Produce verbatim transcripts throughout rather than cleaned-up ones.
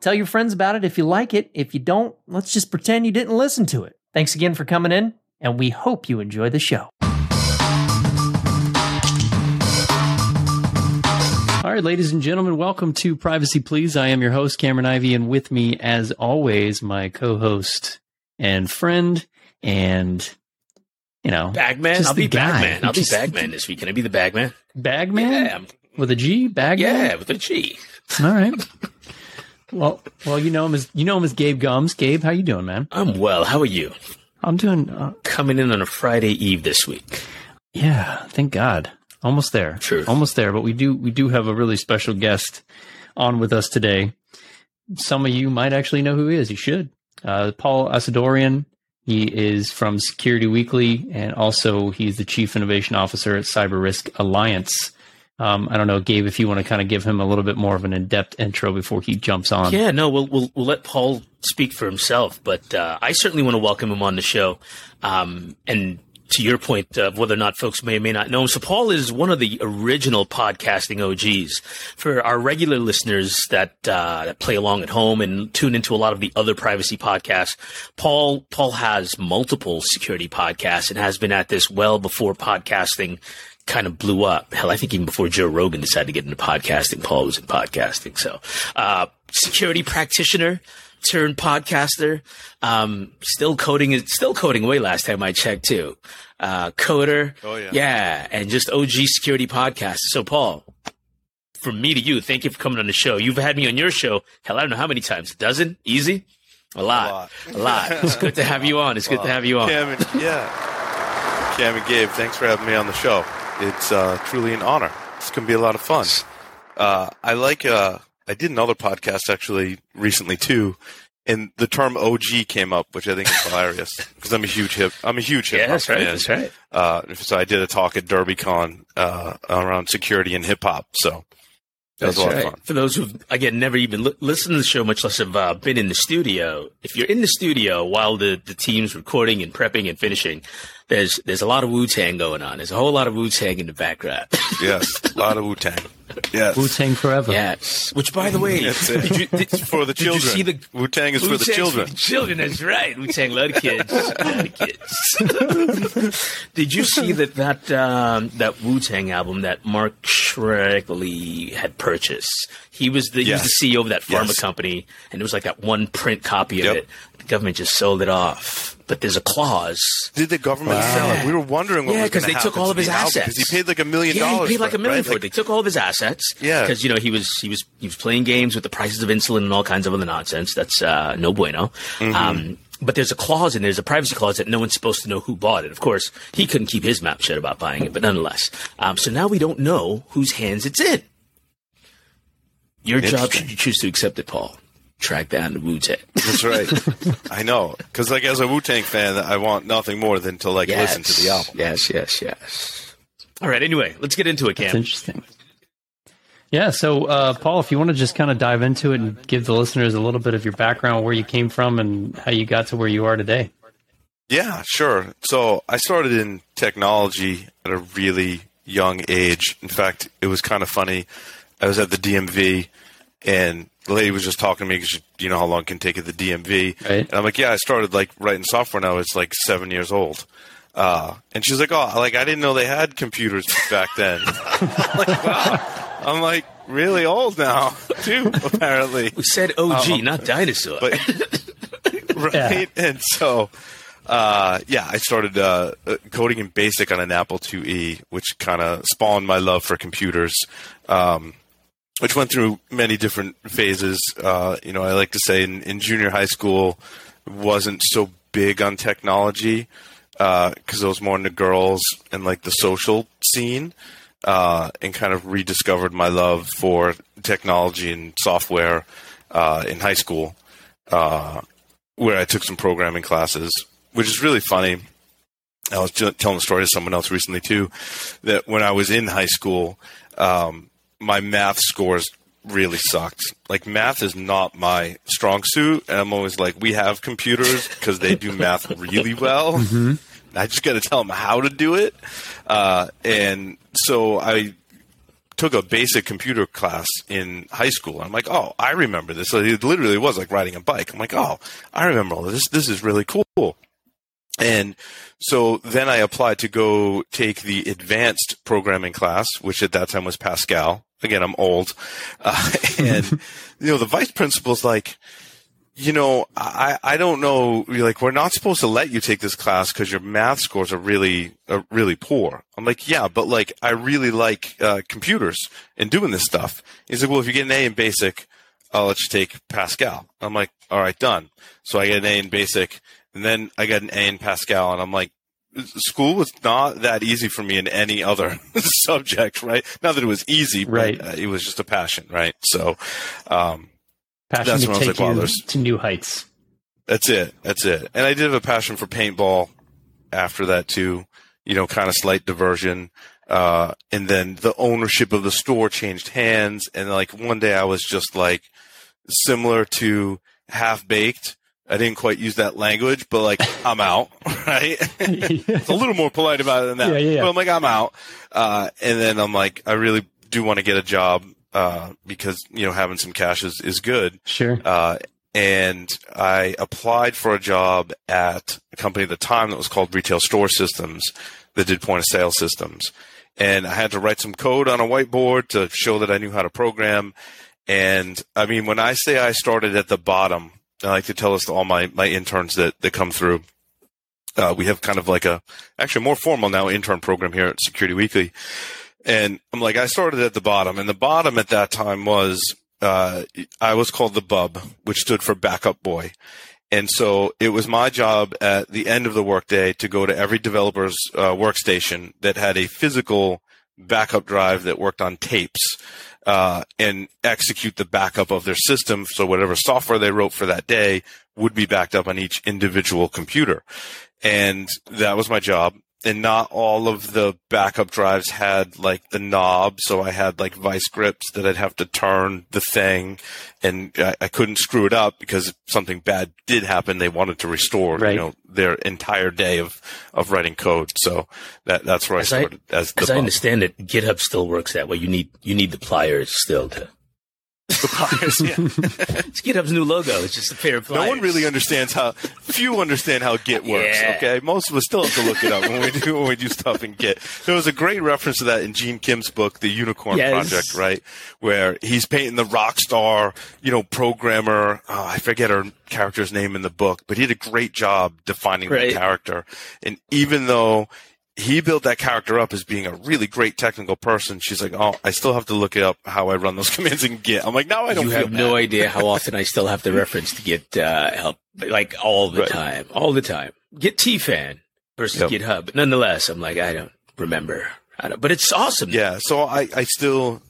Tell your friends about it if you like it. If you don't, let's just pretend you didn't listen to it. Thanks again for coming in, and we hope you enjoy the show. All right, ladies and gentlemen, welcome to Privacy Please. I am your host, Cameron Ivey, and with me, as always, my co-host and friend and... You know, Bagman. I'll be guy. Bagman. I'll just, be Bagman this week. Can I be the Bagman? Bagman? Yeah. With a G? Bagman? Yeah, with a G. All right. well, well, you know him as you know him as Gabe Gums. Gabe, how you doing, man? I'm well. How are you? I'm doing. Uh, Coming in on a Friday eve this week. Yeah, thank God. Almost there. True. Almost there. But we do we do have a really special guest on with us today. Some of you might actually know who he is. You should. Uh, Paul Asadoorian. He is from Security Weekly, and also he's the Chief Innovation Officer at Cyber Risk Alliance. Um, I don't know, Gabe, if you want to kind of give him a little bit more of an in-depth intro before he jumps on. Yeah, no, we'll we'll, we'll let Paul speak for himself, but uh, I certainly want to welcome him on the show. Um, and to your point of whether or not folks may or may not know him, so Paul is one of the original podcasting O Gs. For our regular listeners that uh, that play along at home and tune into a lot of the other privacy podcasts, Paul Paul has multiple security podcasts and has been at this well before podcasting kind of blew up. Hell, I think even before Joe Rogan decided to get into podcasting, Paul was in podcasting. So, uh, security practitioner. Turned podcaster, um, still coding is still coding away. Last time I checked, too. Uh, coder, oh yeah, yeah, and just O G security podcaster. So, Paul, from me to you, thank you for coming on the show. You've had me on your show. Hell, I don't know how many times. A dozen, easy, a lot, a lot. A lot. It's good to have you on. It's good to have you on. Cam and, yeah, Cam and Gabe, thanks for having me on the show. It's uh, truly an honor. It's gonna be a lot of fun. Uh, I like. Uh, I did another podcast actually recently too, and the term O G came up, which I think is hilarious because I'm a huge hip. I'm a huge hip. Yeah, that's right. That's right. Uh, so I did a talk at DerbyCon uh, around security and hip hop. So that was a lot of fun. For those who've again never even li- listened to the show, much less have uh, been in the studio. If you're in the studio while the, the team's recording and prepping and finishing, there's there's a lot of Wu-Tang going on. There's a whole lot of Wu-Tang in the background. Yes, a lot of Wu-Tang. Yes. Wu-Tang forever. Yes. Which, by the way, did you, did, for the children. Did you see the Wu-Tang is Wu-Tang's for the children. For the children, that's right. Wu-Tang, love kids. Love kids. Did you see that that um, that Wu-Tang album that Martin Shkreli had purchased? He was the yes. he was the C E O of that pharma yes. company, and it was like that one print copy of yep. it. The government just sold it off. But there's a clause. Did the government wow. sell it? We were wondering what yeah, was going to happen. Yeah, because they took all of his assets. Because he paid like a million yeah, dollars. Yeah, he paid like a million for it. Right? Like, they took all of his assets. Yeah, because you know he was he was he was playing games with the prices of insulin and all kinds of other nonsense. That's uh, no bueno. Mm-hmm. Um, but there's a clause in there, there's a privacy clause that no one's supposed to know who bought it. Of course, he couldn't keep his mouth shut about buying it, but nonetheless. Um, so now we don't know whose hands it's in. Your job, should you choose to accept it, Paul. Track down the Wu-Tang. That's right. I know. Because, like, as a Wu-Tang fan, I want nothing more than to, like, yes. listen to the album. Yes, yes, yes. All right, anyway, let's get into it, Cam. That's interesting. Yeah, so, uh, Paul, if you want to just kind of dive into it and give the listeners a little bit of your background, where you came from and how you got to where you are today. Yeah, sure. So I started in technology at a really young age. In fact, it was kind of funny. I was at the D M V, and the lady was just talking to me because you know how long it can take at the D M V. Right. And I'm like, yeah, I started like writing software when I was like seven years old. Uh, and she's like, oh, like I didn't know they had computers back then. I'm like, wow. I'm like really old now too, apparently. We said O G, um, not dinosaur. But, right? Yeah. And so, uh, yeah, I started uh, coding in BASIC on an Apple two E, which kind of spawned my love for computers. Um Which went through many different phases. Uh, you know, I like to say in, in junior high school, wasn't so big on technology because uh, I was more into girls and like the social scene, uh, and kind of rediscovered my love for technology and software uh, in high school uh, where I took some programming classes, which is really funny. I was telling a story to someone else recently too, that when I was in high school, um, my math scores really sucked. Like, math is not my strong suit. And I'm always like, we have computers because they do math really well. Mm-hmm. I just got to tell them how to do it. Uh, and so I took a basic computer class in high school. I'm like, oh, I remember this. So it literally was like riding a bike. I'm like, oh, I remember all this. This is really cool. And so then I applied to go take the advanced programming class, which at that time was Pascal. Again, I'm old. Uh, and, you know, the vice principal's like, you know, I, I don't know. You're like, we're not supposed to let you take this class because your math scores are really, are really poor. I'm like, yeah, but like, I really like uh, computers and doing this stuff. He's like, well, if you get an A in basic, I'll let you take Pascal. I'm like, all right, done. So I get an A in basic. And then I got an A in Pascal, and I'm like, school was not that easy for me in any other subject, right? Not that it was easy, right. but uh, it was just a passion, right? So um, passion that's when I was like, wow, there's... to new heights. That's it. That's it. And I did have a passion for paintball after that too, you know, kind of slight diversion. Uh, and then the ownership of the store changed hands. And like one day I was just like similar to Half-Baked. I didn't quite use that language, but like, I'm out, right? It's a little more polite about it than that. Yeah, yeah, yeah. But I'm like, I'm out. Uh, and then I'm like, I really do want to get a job, uh, because, you know, having some cash is, is good. Sure. Uh, and I applied for a job at a company at the time that was called Retail Store Systems that did point of sale systems. And I had to write some code on a whiteboard to show that I knew how to program. And I mean, when I say I started at the bottom, I like to tell us to all my, my interns that, that come through. Uh, we have kind of like a, actually more formal now intern program here at Security Weekly. And I'm like, I started at the bottom, and the bottom at that time was, uh, I was called the Bub, which stood for backup boy. And so it was my job at the end of the workday to go to every developer's uh, workstation that had a physical backup drive that worked on tapes, uh, and execute the backup of their system. So whatever software they wrote for that day would be backed up on each individual computer. And that was my job. And not all of the backup drives had like the knob. So I had like vice grips that I'd have to turn the thing, and I, I couldn't screw it up because if something bad did happen, they wanted to restore, right. you know, their entire day of, of writing code. So that, that's where as I started. I, as the as I understand it, GitHub still works that way. You need, you need the pliers still to. The pliers, yeah. It's GitHub's new logo. It's just a pair of pliers. No one really understands how. Few understand how Git works. Yeah. Okay, most of us still have to look it up when we do when we do stuff in Git. There was a great reference to that in Gene Kim's book, The Unicorn yes. Project, right, where he's painting the rock star, you know, programmer. Oh, I forget her character's name in the book, but he did a great job defining right. the character. And even though he built that character up as being a really great technical person, she's like, oh, I still have to look it up how I run those commands in Git. I'm like, no, I don't You feel have bad. No idea how often I still have to reference to Git uh, help, like all the right. time, all the time. Git T-Fan versus yep. GitHub. Nonetheless, I'm like, I don't remember. I don't, but it's awesome. Yeah, so I, I still,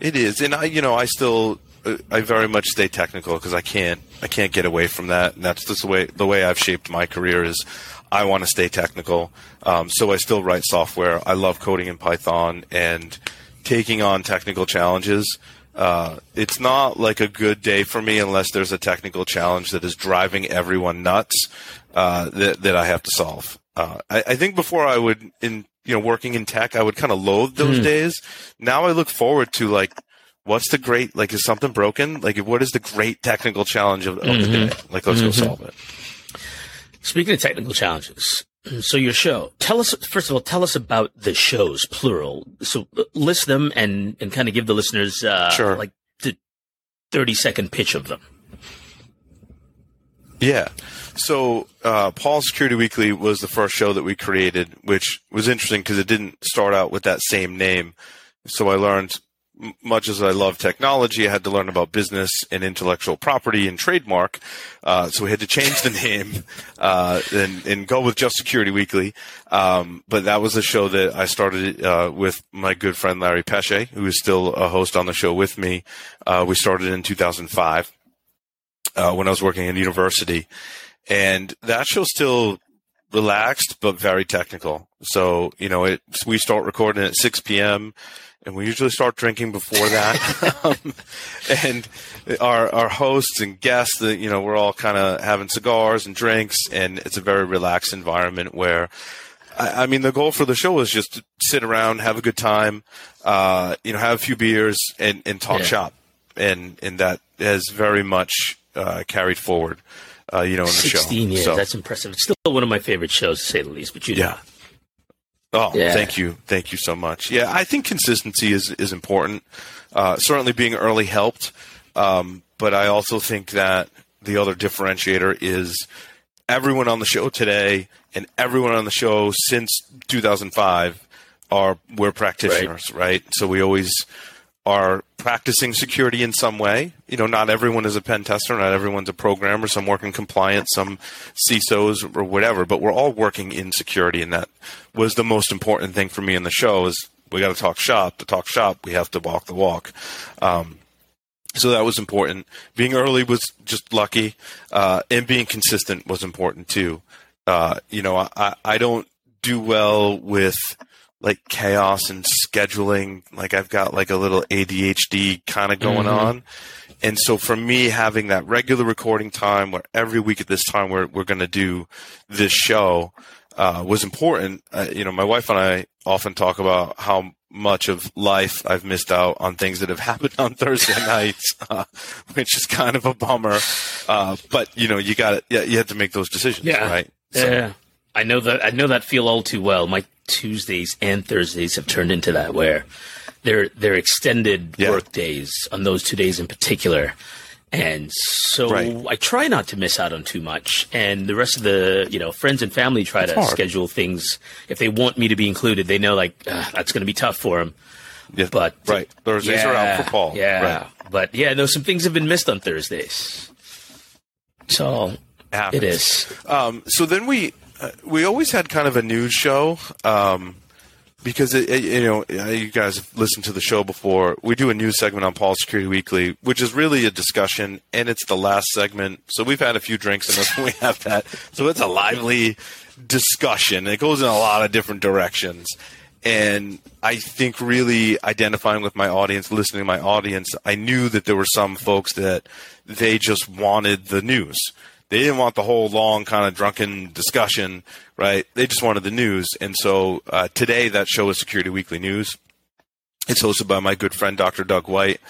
it is. And I, you know, I still, uh, I very much stay technical because I can't, I can't get away from that. And that's just the way, the way I've shaped my career is, I want to stay technical, um, so I still write software. I love coding in Python and taking on technical challenges. Uh, it's not like a good day for me unless there's a technical challenge that is driving everyone nuts uh, that, that I have to solve. Uh, I, I think before I would, in you know, working in tech, I would kind of loathe those mm. days. Now I look forward to like, what's the great, like, is something broken? Like, what is the great technical challenge of, of mm-hmm. the day? Like, let's mm-hmm. go solve it. Speaking of technical challenges, so your show, tell us, first of all, tell us about the shows, plural. So list them and, and kind of give the listeners uh, sure. like the thirty second pitch of them. Yeah. So uh, Paul's Security Weekly was the first show that we created, which was interesting because it didn't start out with that same name. So I learned, much as I love technology, I had to learn about business and intellectual property and trademark. Uh, so we had to change the name, uh, and, and go with just Security Weekly. Um, but that was a show that I started, uh, with my good friend Larry Pesce, who is still a host on the show with me. Uh, we started in two thousand five. uh, when I was working in university. And that show's still relaxed, but very technical. So, you know, it, we start recording at six p.m., and we usually start drinking before that. um, and our our hosts and guests, you know, we're all kind of having cigars and drinks, and it's a very relaxed environment where, I, I mean, the goal for the show is just to sit around, have a good time, uh, you know, have a few beers, and, and talk yeah. shop. And and that has very much uh, carried forward, uh, you know, in the sixteen show. sixteen years, so. That's impressive. It's still one of my favorite shows, to say the least, but you yeah. know. Oh, yeah. Thank you. Thank you so much. Yeah, I think consistency is, is important. Uh, certainly being early helped, um, but I also think that the other differentiator is everyone on the show today and everyone on the show since two thousand five are we're practitioners, right? right? So we always are practicing security in some way. You know, not everyone is a pen tester, not everyone's a programmer, some work in compliance, some C I S Os or whatever, but we're all working in security, and that was the most important thing for me in the show is we got to talk shop. To talk shop, we have to walk the walk. Um, so that was important. Being early was just lucky, uh, and being consistent was important too. Uh, you know, I, I don't do well with like chaos and scheduling. Like I've got like a little A D H D kind of going mm-hmm. on. And so for me, having that regular recording time where every week at this time we're, we're going to do this show uh, was important. Uh, you know, my wife and I often talk about how much of life I've missed out on things that have happened on Thursday nights, uh, which is kind of a bummer. Uh, but you know, you got to, you have to make those decisions, yeah. right? So. Yeah. I know that I know that feel all too well. My Tuesdays and Thursdays have turned into that, where they're they're extended yeah. work days on those two days in particular, and so right. I try not to miss out on too much. And the rest of the you know friends and family try that's to hard. schedule things if they want me to be included. They know like uh, that's going to be tough for them. Yeah. But right Thursdays yeah, are out for Paul. Yeah, right. But yeah, no, some things have been missed on Thursdays. So it, it is. Um, so then we. We always had kind of a news show um, because, it, it, you know, you guys have listened to the show before. We do a news segment on Paul's Security Weekly, which is really a discussion, and it's the last segment. So we've had a few drinks in us when we have that. So it's a lively discussion. It goes in a lot of different directions. And I think really identifying with my audience, listening to my audience, I knew that there were some folks that they just wanted the news. They didn't want the whole long kind of drunken discussion, right? They just wanted the news. And so uh, today that show is Security Weekly News. It's hosted by my good friend, Doctor Doug White,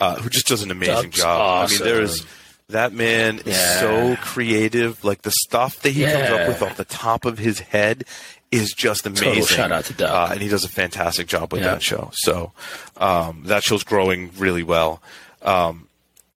uh, who just does an amazing Doug's job. Awesome. I mean, there is that man yeah. is so creative. Like the stuff that he yeah. comes up with off the top of his head is just amazing. Total shout out to Doug. Uh, and he does a fantastic job with yeah. that show. So um, that show's growing really well. Um,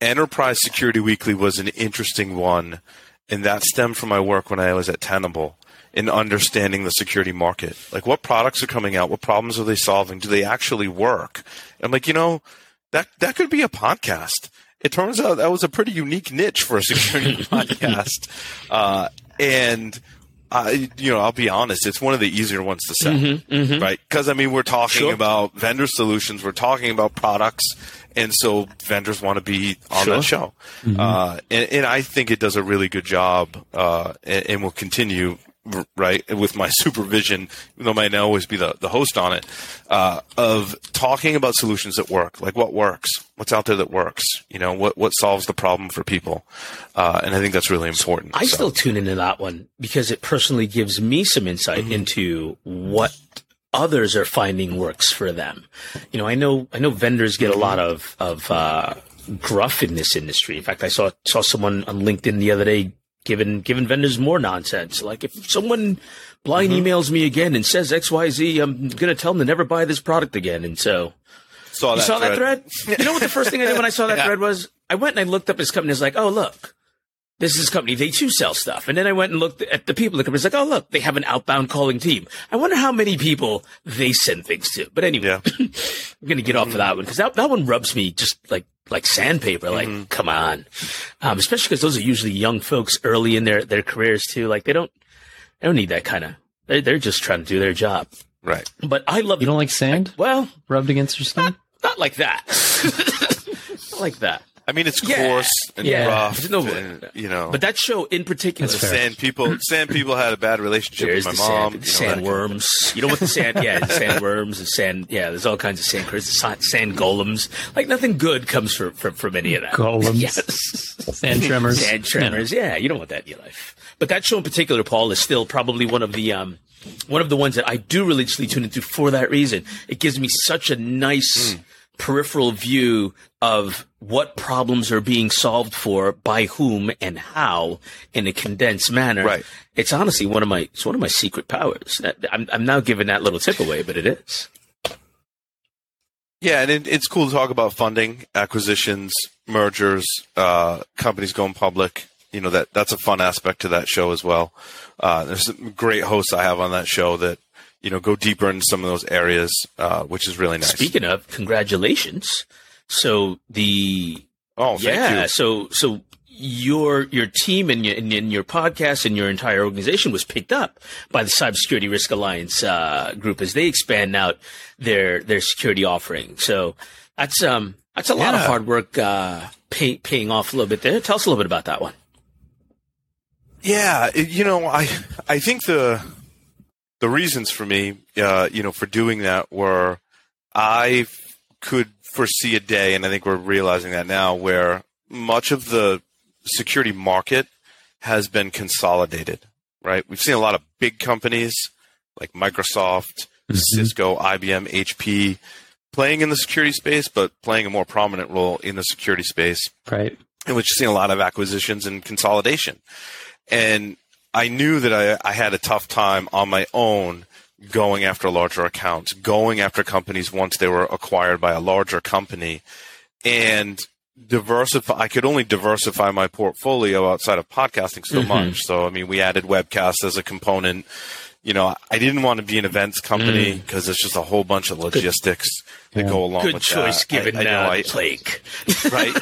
Enterprise Security Weekly was an interesting one, and that stemmed from my work when I was at Tenable in understanding the security market. Like, what products are coming out? What problems are they solving? Do they actually work? And I'm like, you know, that that could be a podcast. It turns out that was a pretty unique niche for a security podcast. Uh, and, I, you know, I'll be honest, it's one of the easier ones to sell, mm-hmm, mm-hmm. right? Because, I mean, we're talking sure. about vendor solutions. We're talking about products. And so vendors want to be on sure. that show. Mm-hmm. Uh, and, and I think it does a really good job uh, and, and will continue, right, with my supervision, even though I might not always be the, the host on it, uh, of talking about solutions that work, like what works, what's out there that works, you know, what, what solves the problem for people. Uh, and I think that's really important. I so. still tune into that one because it personally gives me some insight mm-hmm. into what others are finding works for them. You know, I know, I know vendors get a lot of, of, uh, gruff in this industry. In fact, I saw, saw someone on LinkedIn the other day giving, giving vendors more nonsense. Like if someone blind mm-hmm. emails me again and says X, Y, Z, I'm going to tell them to never buy this product again. And so saw that you saw thread. that thread. You know what the first thing I did when I saw that yeah. thread was? I went and I looked up his company. I was like, oh, look. This is a company, they too sell stuff. And then I went and looked at the people. The company's like, oh, look, they have an outbound calling team. I wonder how many people they send things to. But anyway, yeah. I'm going to get off mm-hmm. of that one because that, that one rubs me just like like sandpaper. Like, mm-hmm. come on. Um, especially because those are usually young folks early in their, their careers too. Like, they don't they don't need that kind of – they're just trying to do their job. Right. But I love – You don't like sand? I, well – Rubbed against your skin? Not, not like that. Not like that. I mean, it's coarse yeah. and yeah. rough, no, and, you know. But that show in particular, sand people, sand people had a bad relationship with my mom. Sand, you know, sand worms, you know what the sand? Yeah, sand worms and sand. Yeah, there's all kinds of sand critters, sand golems. Like nothing good comes from from, from any of that. Golems, yes. Sand tremors, sand tremors. Yeah, you don't want that in your life. But that show in particular, Paul, is still probably one of the um, one of the ones that I do religiously tune into for that reason. It gives me such a nice. Mm. peripheral view of what problems are being solved for by whom and how in a condensed manner. Right. It's honestly one of my, it's one of my secret powers. I'm, I'm now giving that little tip away, but it is. Yeah. And it, it's cool to talk about funding, acquisitions, mergers, uh, companies going public. You know, that, that's a fun aspect to that show as well. Uh, there's some great hosts I have on that show that, you know, go deeper in some of those areas, uh, which is really nice. Speaking of, congratulations. So the oh, thank yeah, you. so so your your team and your and your podcast and your entire organization was picked up by the Cybersecurity Risk Alliance uh, group as they expand out their their security offering. So that's um that's a yeah. lot of hard work uh, pay, paying off a little bit there. Tell us a little bit about that one. Yeah, it, you know, I I think the. The reasons for me, uh, you know, for doing that were I f- could foresee a day, and I think we're realizing that now, where much of the security market has been consolidated, right? We've seen a lot of big companies like Microsoft, mm-hmm. Cisco, I B M, H P playing in the security space, but playing a more prominent role in the security space. Right. And we've seen a lot of acquisitions and consolidation. And I knew that I, I had a tough time on my own going after larger accounts, going after companies once they were acquired by a larger company, and diversify. I could only diversify my portfolio outside of podcasting so mm-hmm. much. So, I mean, we added webcasts as a component. You know, I didn't want to be an events company because mm. it's just a whole bunch of logistics good, that yeah. go along good with that. Good choice given I, now, I I, Blake. Right?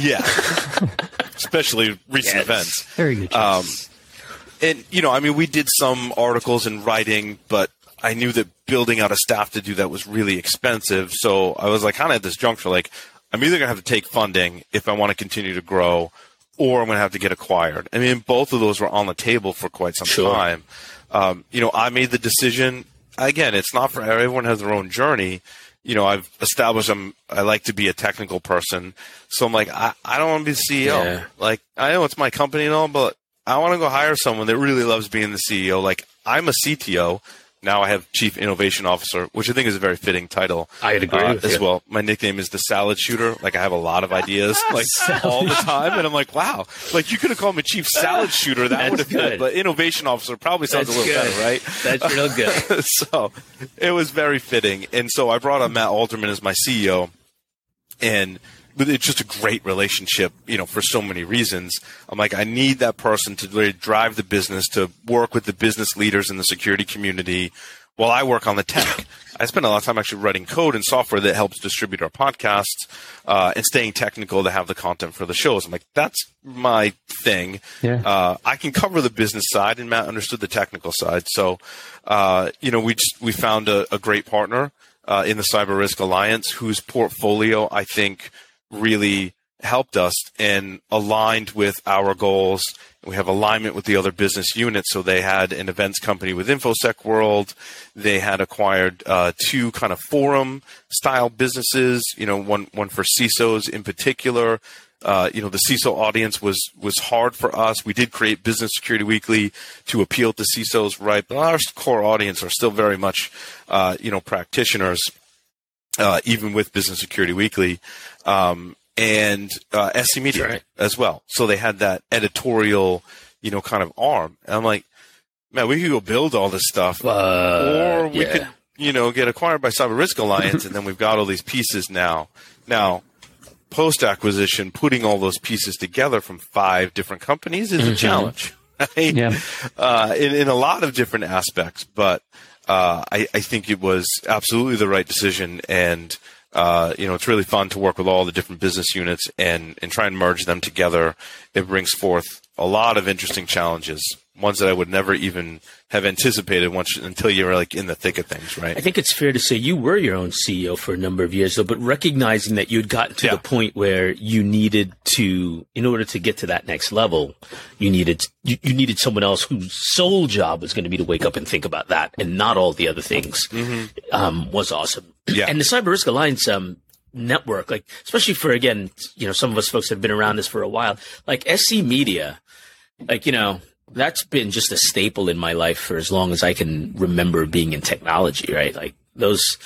Yeah. Especially recent yes. events. Very good choice. Um, And, you know, I mean, we did some articles and writing, but I knew that building out a staff to do that was really expensive. So I was like, kind of at this juncture, like, I'm either going to have to take funding if I want to continue to grow, or I'm going to have to get acquired. I mean, both of those were on the table for quite some sure. time. Um, you know, I made the decision. Again, it's not for everyone has their own journey. You know, I've established I'm, I like to be a technical person. So I'm like, I, I don't want to be the C E O. Yeah. Like, I know it's my company and all, but I want to go hire someone that really loves being the C E O. Like, I'm a C T O. Now I have Chief Innovation Officer, which I think is a very fitting title. I'd agree uh, with as you. well. My nickname is the Salad Shooter. Like, I have a lot of ideas, like, all the time. And I'm like, wow. Like, you could have called me Chief Salad Shooter. That would have been, but Innovation Officer probably sounds That's a little good. better, right? That's real good. So it was very fitting. And so I brought on Matt Alderman as my C E O. And it's just a great relationship, you know, for so many reasons. I'm like, I need that person to really drive the business, to work with the business leaders in the security community while I work on the tech. I spend a lot of time actually writing code and software that helps distribute our podcasts uh, and staying technical to have the content for the shows. I'm like, that's my thing. Yeah. Uh, I can cover the business side, and Matt understood the technical side. So, uh, you know, we just, we found a, a great partner uh, in the Cyber Risk Alliance whose portfolio, I think, really helped us and aligned with our goals. We have alignment with the other business units. So they had an events company with InfoSec World. They had acquired uh, two kind of forum style businesses, you know, one, one for C I S Os in particular. Uh, you know, the C I S O audience was, was hard for us. We did create Business Security Weekly to appeal to C I S Os, right? But our core audience are still very much, uh, you know, practitioners. Uh, even with Business Security Weekly, um, and uh, S C Media right. as well. So they had that editorial, you know, kind of arm. And I'm like, man, we could go build all this stuff, uh, or we yeah. could, you know, get acquired by Cyber Risk Alliance, and then we've got all these pieces now. Now, post-acquisition, putting all those pieces together from five different companies is mm-hmm. a challenge, right? Yeah. Uh, in, in a lot of different aspects, but Uh, I, I think it was absolutely the right decision, and uh, you know, it's really fun to work with all the different business units and, and try and merge them together. It brings forth a lot of interesting challenges, ones that I would never even have anticipated once until you were like in the thick of things, right? I think it's fair to say you were your own C E O for a number of years, though, but recognizing that you'd gotten to yeah. the point where you needed to, in order to get to that next level, you needed you, you needed someone else whose sole job was going to be to wake up and think about that and not all the other things mm-hmm. um, was awesome. Yeah. And the Cyber Risk Alliance um, network, like especially for, again, you know, some of us folks have been around this for a while, like S C Media, like, you know, that's been just a staple in my life for as long as I can remember being in technology, right? Like those,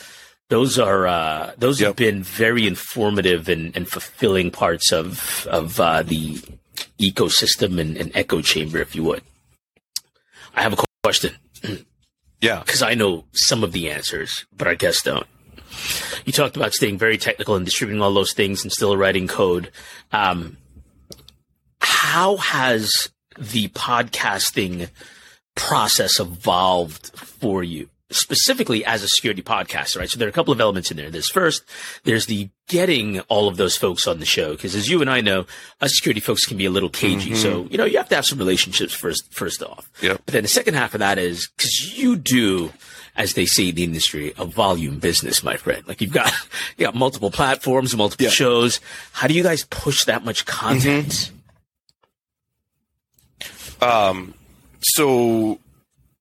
those are, uh, those yep. have been very informative and, and fulfilling parts of, of, uh, the ecosystem and, and echo chamber, if you would. I have a question. Yeah. Cause I know some of the answers, but our guests don't. You talked about staying very technical and distributing all those things and still writing code. Um, how has the podcasting process evolved for you, specifically as a security podcaster, right? So there are a couple of elements in there. There's first, there's the getting all of those folks on the show. Because as you and I know, us security folks can be a little cagey. Mm-hmm. So, you know, you have to have some relationships first, first off. Yep. But then the second half of that is because you do, as they say in the industry, a volume business, my friend. Like you've got, you got multiple platforms, multiple yep. shows. How do you guys push that much content? Mm-hmm. Um, so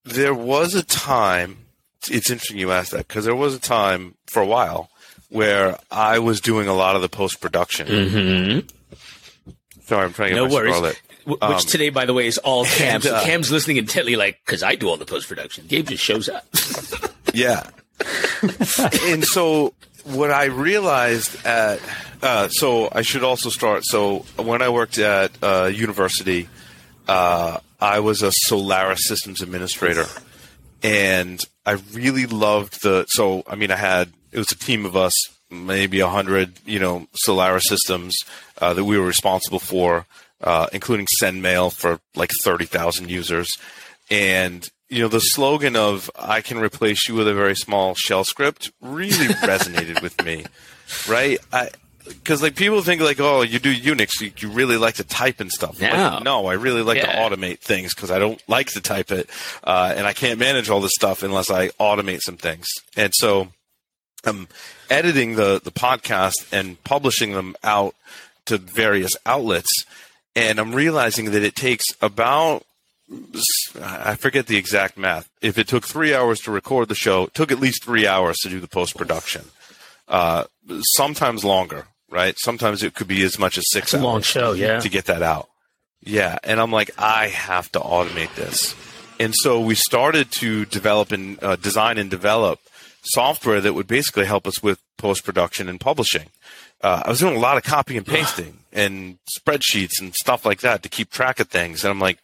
there was a time, it's interesting you asked that, because there was a time for a while where I was doing a lot of the post-production. Mm-hmm. Sorry, I'm trying to get no my worries. W- um, which today, by the way, is all Cam's. And, uh, Cam's listening intently like, because I do all the post-production. Gabe just shows up. yeah. And so what I realized at, uh, so I should also start, so when I worked at uh, university, Uh, I was a Solaris systems administrator, and I really loved the. So, I mean, I had it was a team of us, maybe a hundred, you know, Solaris systems uh, that we were responsible for, uh, including send mail for like thirty thousand users, and you know, the slogan of "I can replace you with a very small shell script" really resonated with me, right? I. Because like people think like, oh, you do Unix, you, you really like to type and stuff. No, like, no I really like yeah. to automate things because I don't like to type it, uh, and I can't manage all this stuff unless I automate some things. And so, I'm editing the the podcast and publishing them out to various outlets, and I'm realizing that it takes about I forget the exact math. If it took three hours to record the show, it took at least three hours to do the post production. Uh, sometimes longer, right? Sometimes it could be as much as six hours. Long show, yeah. To get that out. Yeah. And I'm like, I have to automate this. And so we started to develop and uh, design and develop software that would basically help us with post-production and publishing. Uh, I was doing a lot of copy and pasting and spreadsheets and stuff like that to keep track of things. And I'm like,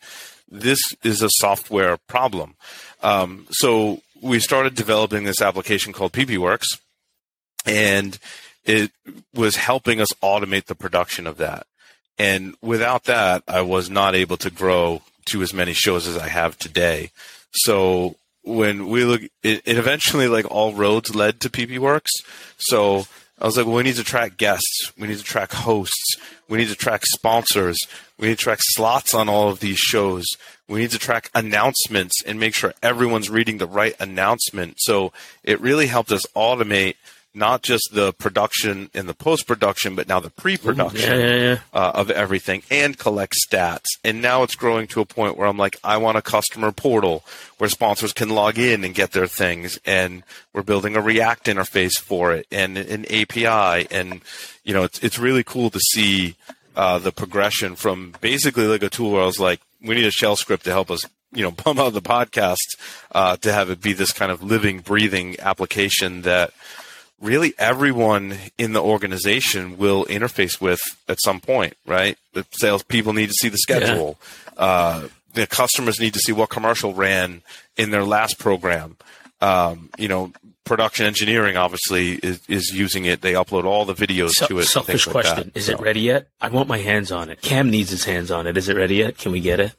this is a software problem. Um, so we started developing this application called PPWorks. And it was helping us automate the production of that. And without that, I was not able to grow to as many shows as I have today. So when we look, it, it eventually like all roads led to PPWorks. So I was like, well, we need to track guests. We need to track hosts. We need to track sponsors. We need to track slots on all of these shows. We need to track announcements and make sure everyone's reading the right announcement. So it really helped us automate not just the production and the post-production, but now the pre-production Ooh, yeah, yeah, yeah. Uh, of everything and collect stats. And now it's growing to a point where I'm like, I want a customer portal where sponsors can log in and get their things. And we're building a React interface for it and an A P I. And, you know, it's, it's really cool to see uh, the progression from basically like a tool where I was like, we need a shell script to help us, you know, pump out the podcast uh, to have it be this kind of living, breathing application that really everyone in the organization will interface with at some point, right? The salespeople need to see the schedule. Yeah. Uh, the customers need to see what commercial ran in their last program. Um, you know, production engineering obviously is, is using it. They upload all the videos so, to it. Selfish question. Like that, is so. It ready yet? I want my hands on it. Cam needs his hands on it. Is it ready yet? Can we get it?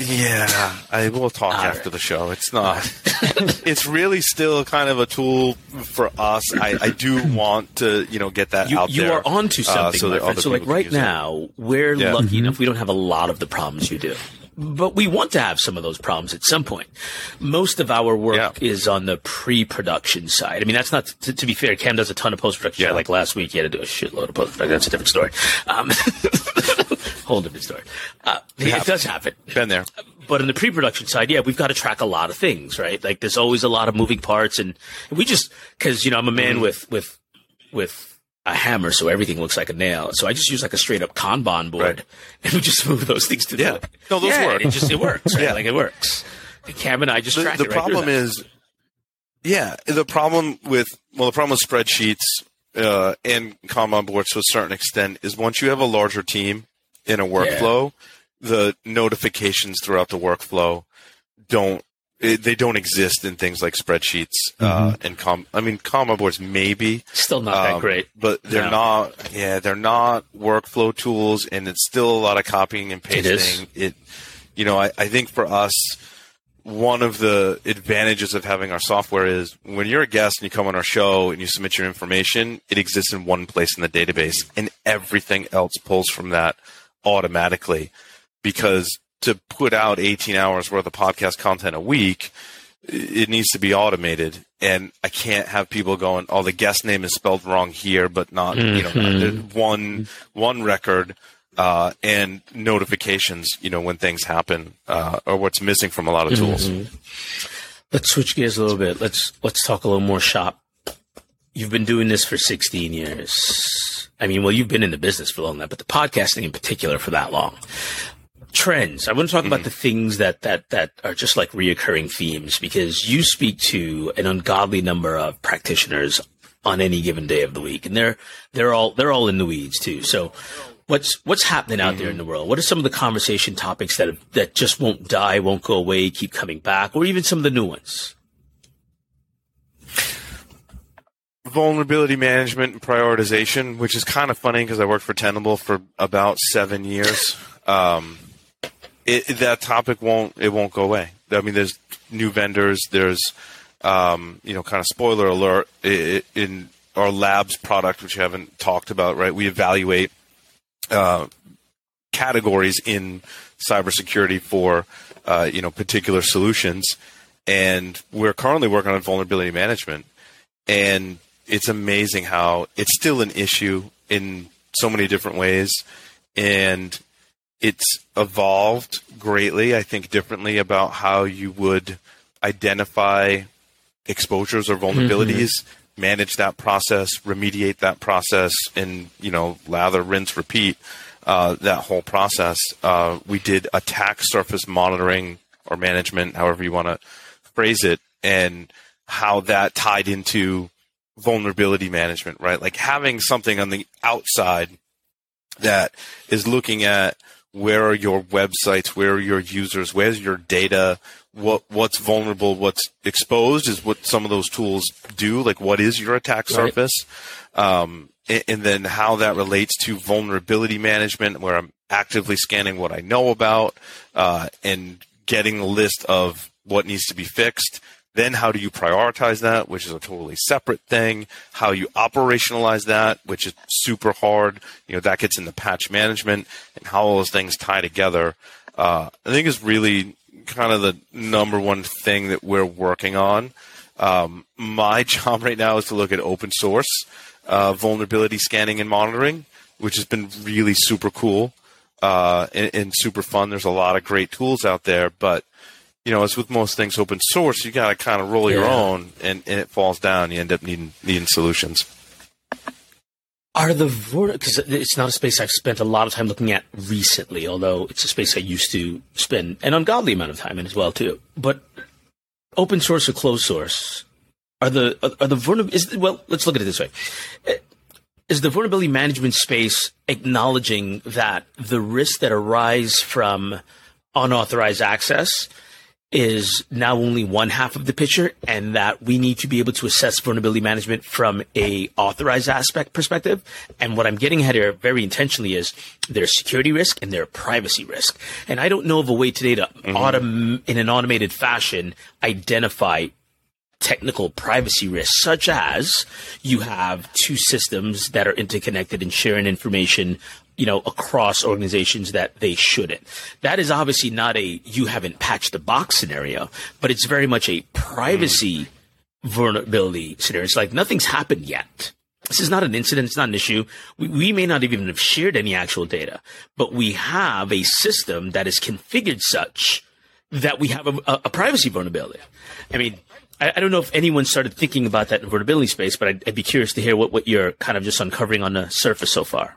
Yeah, I will talk All after right. the show. It's not. It's really still kind of a tool for us. I, I do want to, you know, get that you, out you there. You are onto something. Uh, so, friend, so like right now, it. we're yeah. lucky mm-hmm. enough we don't have a lot of the problems you do. But we want to have some of those problems at some point. Most of our work yeah. is on the pre-production side. I mean, that's not, to, to be fair, Cam does a ton of post-production. Yeah. Like last week, he had to do a shitload of post-production. That's a different story. Um, whole different story. Uh, it it does happen. Been there. But on the pre-production side, yeah, we've got to track a lot of things, right? Like there's always a lot of moving parts. And we just, because, you know, I'm a man mm-hmm. with, with, with, a hammer, so everything looks like a nail. So I just use like a straight up Kanban board, right. and we just move those things to. Yeah, the, no, those yeah, work. It just it works. Right? Yeah, like it works. And Cam and I just the, track the it right problem is, yeah, the problem with well, the problem with spreadsheets uh, and Kanban boards to a certain extent is once you have a larger team in a workflow, yeah. the notifications throughout the workflow don't it, they don't exist in things like spreadsheets mm-hmm. uh, and com. I mean, Kanban boards maybe still not um, that great, but they're no. not. Yeah, they're not workflow tools, and it's still a lot of copying and pasting. It, it you know, I, I think for us, one of the advantages of having our software is when you're a guest and you come on our show and you submit your information, it exists in one place in the database, and everything else pulls from that automatically because. To put out eighteen hours worth of podcast content a week, it needs to be automated. And I can't have people going, oh, the guest name is spelled wrong here, but not, mm-hmm. you know, one, one record, uh, and notifications, you know, when things happen, uh, or what's missing from a lot of tools. Mm-hmm. Let's switch gears a little bit. Let's, let's talk a little more shop. You've been doing this for sixteen years. I mean, well, you've been in the business for long now, but the podcasting in particular for that long. Trends. I want to talk mm-hmm. about the things that, that, that are just like reoccurring themes because you speak to an ungodly number of practitioners on any given day of the week, and they're they're all they're all in the weeds too. So, what's what's happening out mm-hmm. there in the world? What are some of the conversation topics that have, that just won't die, won't go away, keep coming back, or even some of the new ones? Vulnerability management and prioritization, which is kind of funny because I worked for Tenable for about seven years. Um, It, that topic won't it won't go away. I mean, there's new vendors. There's, um, you know, kind of spoiler alert it, in our labs product, which we haven't talked about. Right, we evaluate uh, categories in cybersecurity for uh, you know particular solutions, and we're currently working on vulnerability management. And it's amazing how it's still an issue in so many different ways, and. It's evolved greatly, I think, differently about how you would identify exposures or vulnerabilities, mm-hmm. manage that process, remediate that process, and, you know, lather, rinse, repeat uh, that whole process. Uh, we did attack surface monitoring or management, however you want to phrase it, and how that tied into vulnerability management, right? Like having something on the outside that is looking at where are your websites? Where are your users? Where's your data? What what's vulnerable? What's exposed is what some of those tools do. Like what is your attack surface? Right. Um, and, and then how that relates to vulnerability management, where I'm actively scanning what I know about uh, and getting a list of what needs to be fixed. Then how do you prioritize that, which is a totally separate thing. How you operationalize that, which is super hard. You know, that gets into patch management and how all those things tie together. Uh, I think is really kind of the number one thing that we're working on. Um, my job right now is to look at open source uh, vulnerability scanning and monitoring, which has been really super cool uh, and, and super fun. There's a lot of great tools out there, but you know, it's with most things open source, you got to kind of roll your yeah. own and, and it falls down. You end up needing needing solutions. Are the because it's not a space I've spent a lot of time looking at recently, although it's a space I used to spend an ungodly amount of time in as well, too. But open source or closed source, are the are, are the vulnerability? Well, let's look at it this way. Is the vulnerability management space acknowledging that the risks that arise from unauthorized access is now only one half of the picture, and that we need to be able to assess vulnerability management from a authorized aspect perspective. And what I'm getting at here very intentionally is there's security risk and there's privacy risk. And I don't know of a way today to mm-hmm. autom- in an automated fashion identify technical privacy risks, such as you have two systems that are interconnected and sharing information, you know, across organizations that they shouldn't. That is obviously not a you haven't patched the box scenario, but it's very much a privacy mm. vulnerability scenario. It's like nothing's happened yet. This is not an incident. It's not an issue. We, we may not even have shared any actual data, but we have a system that is configured such that we have a, a, a privacy vulnerability. I mean, I, I don't know if anyone started thinking about that in vulnerability space, but I'd, I'd be curious to hear what, what you're kind of just uncovering on the surface so far.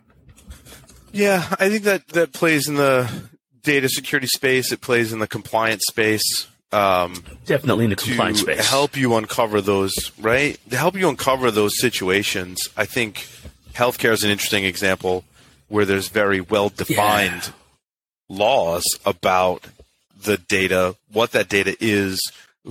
Yeah, I think that, that plays in the data security space. It plays in the compliance space. Um, Definitely in the compliance to space. Help you uncover those, right? To help you uncover those situations. I think healthcare is an interesting example where there's very well-defined yeah. laws about the data, what that data is,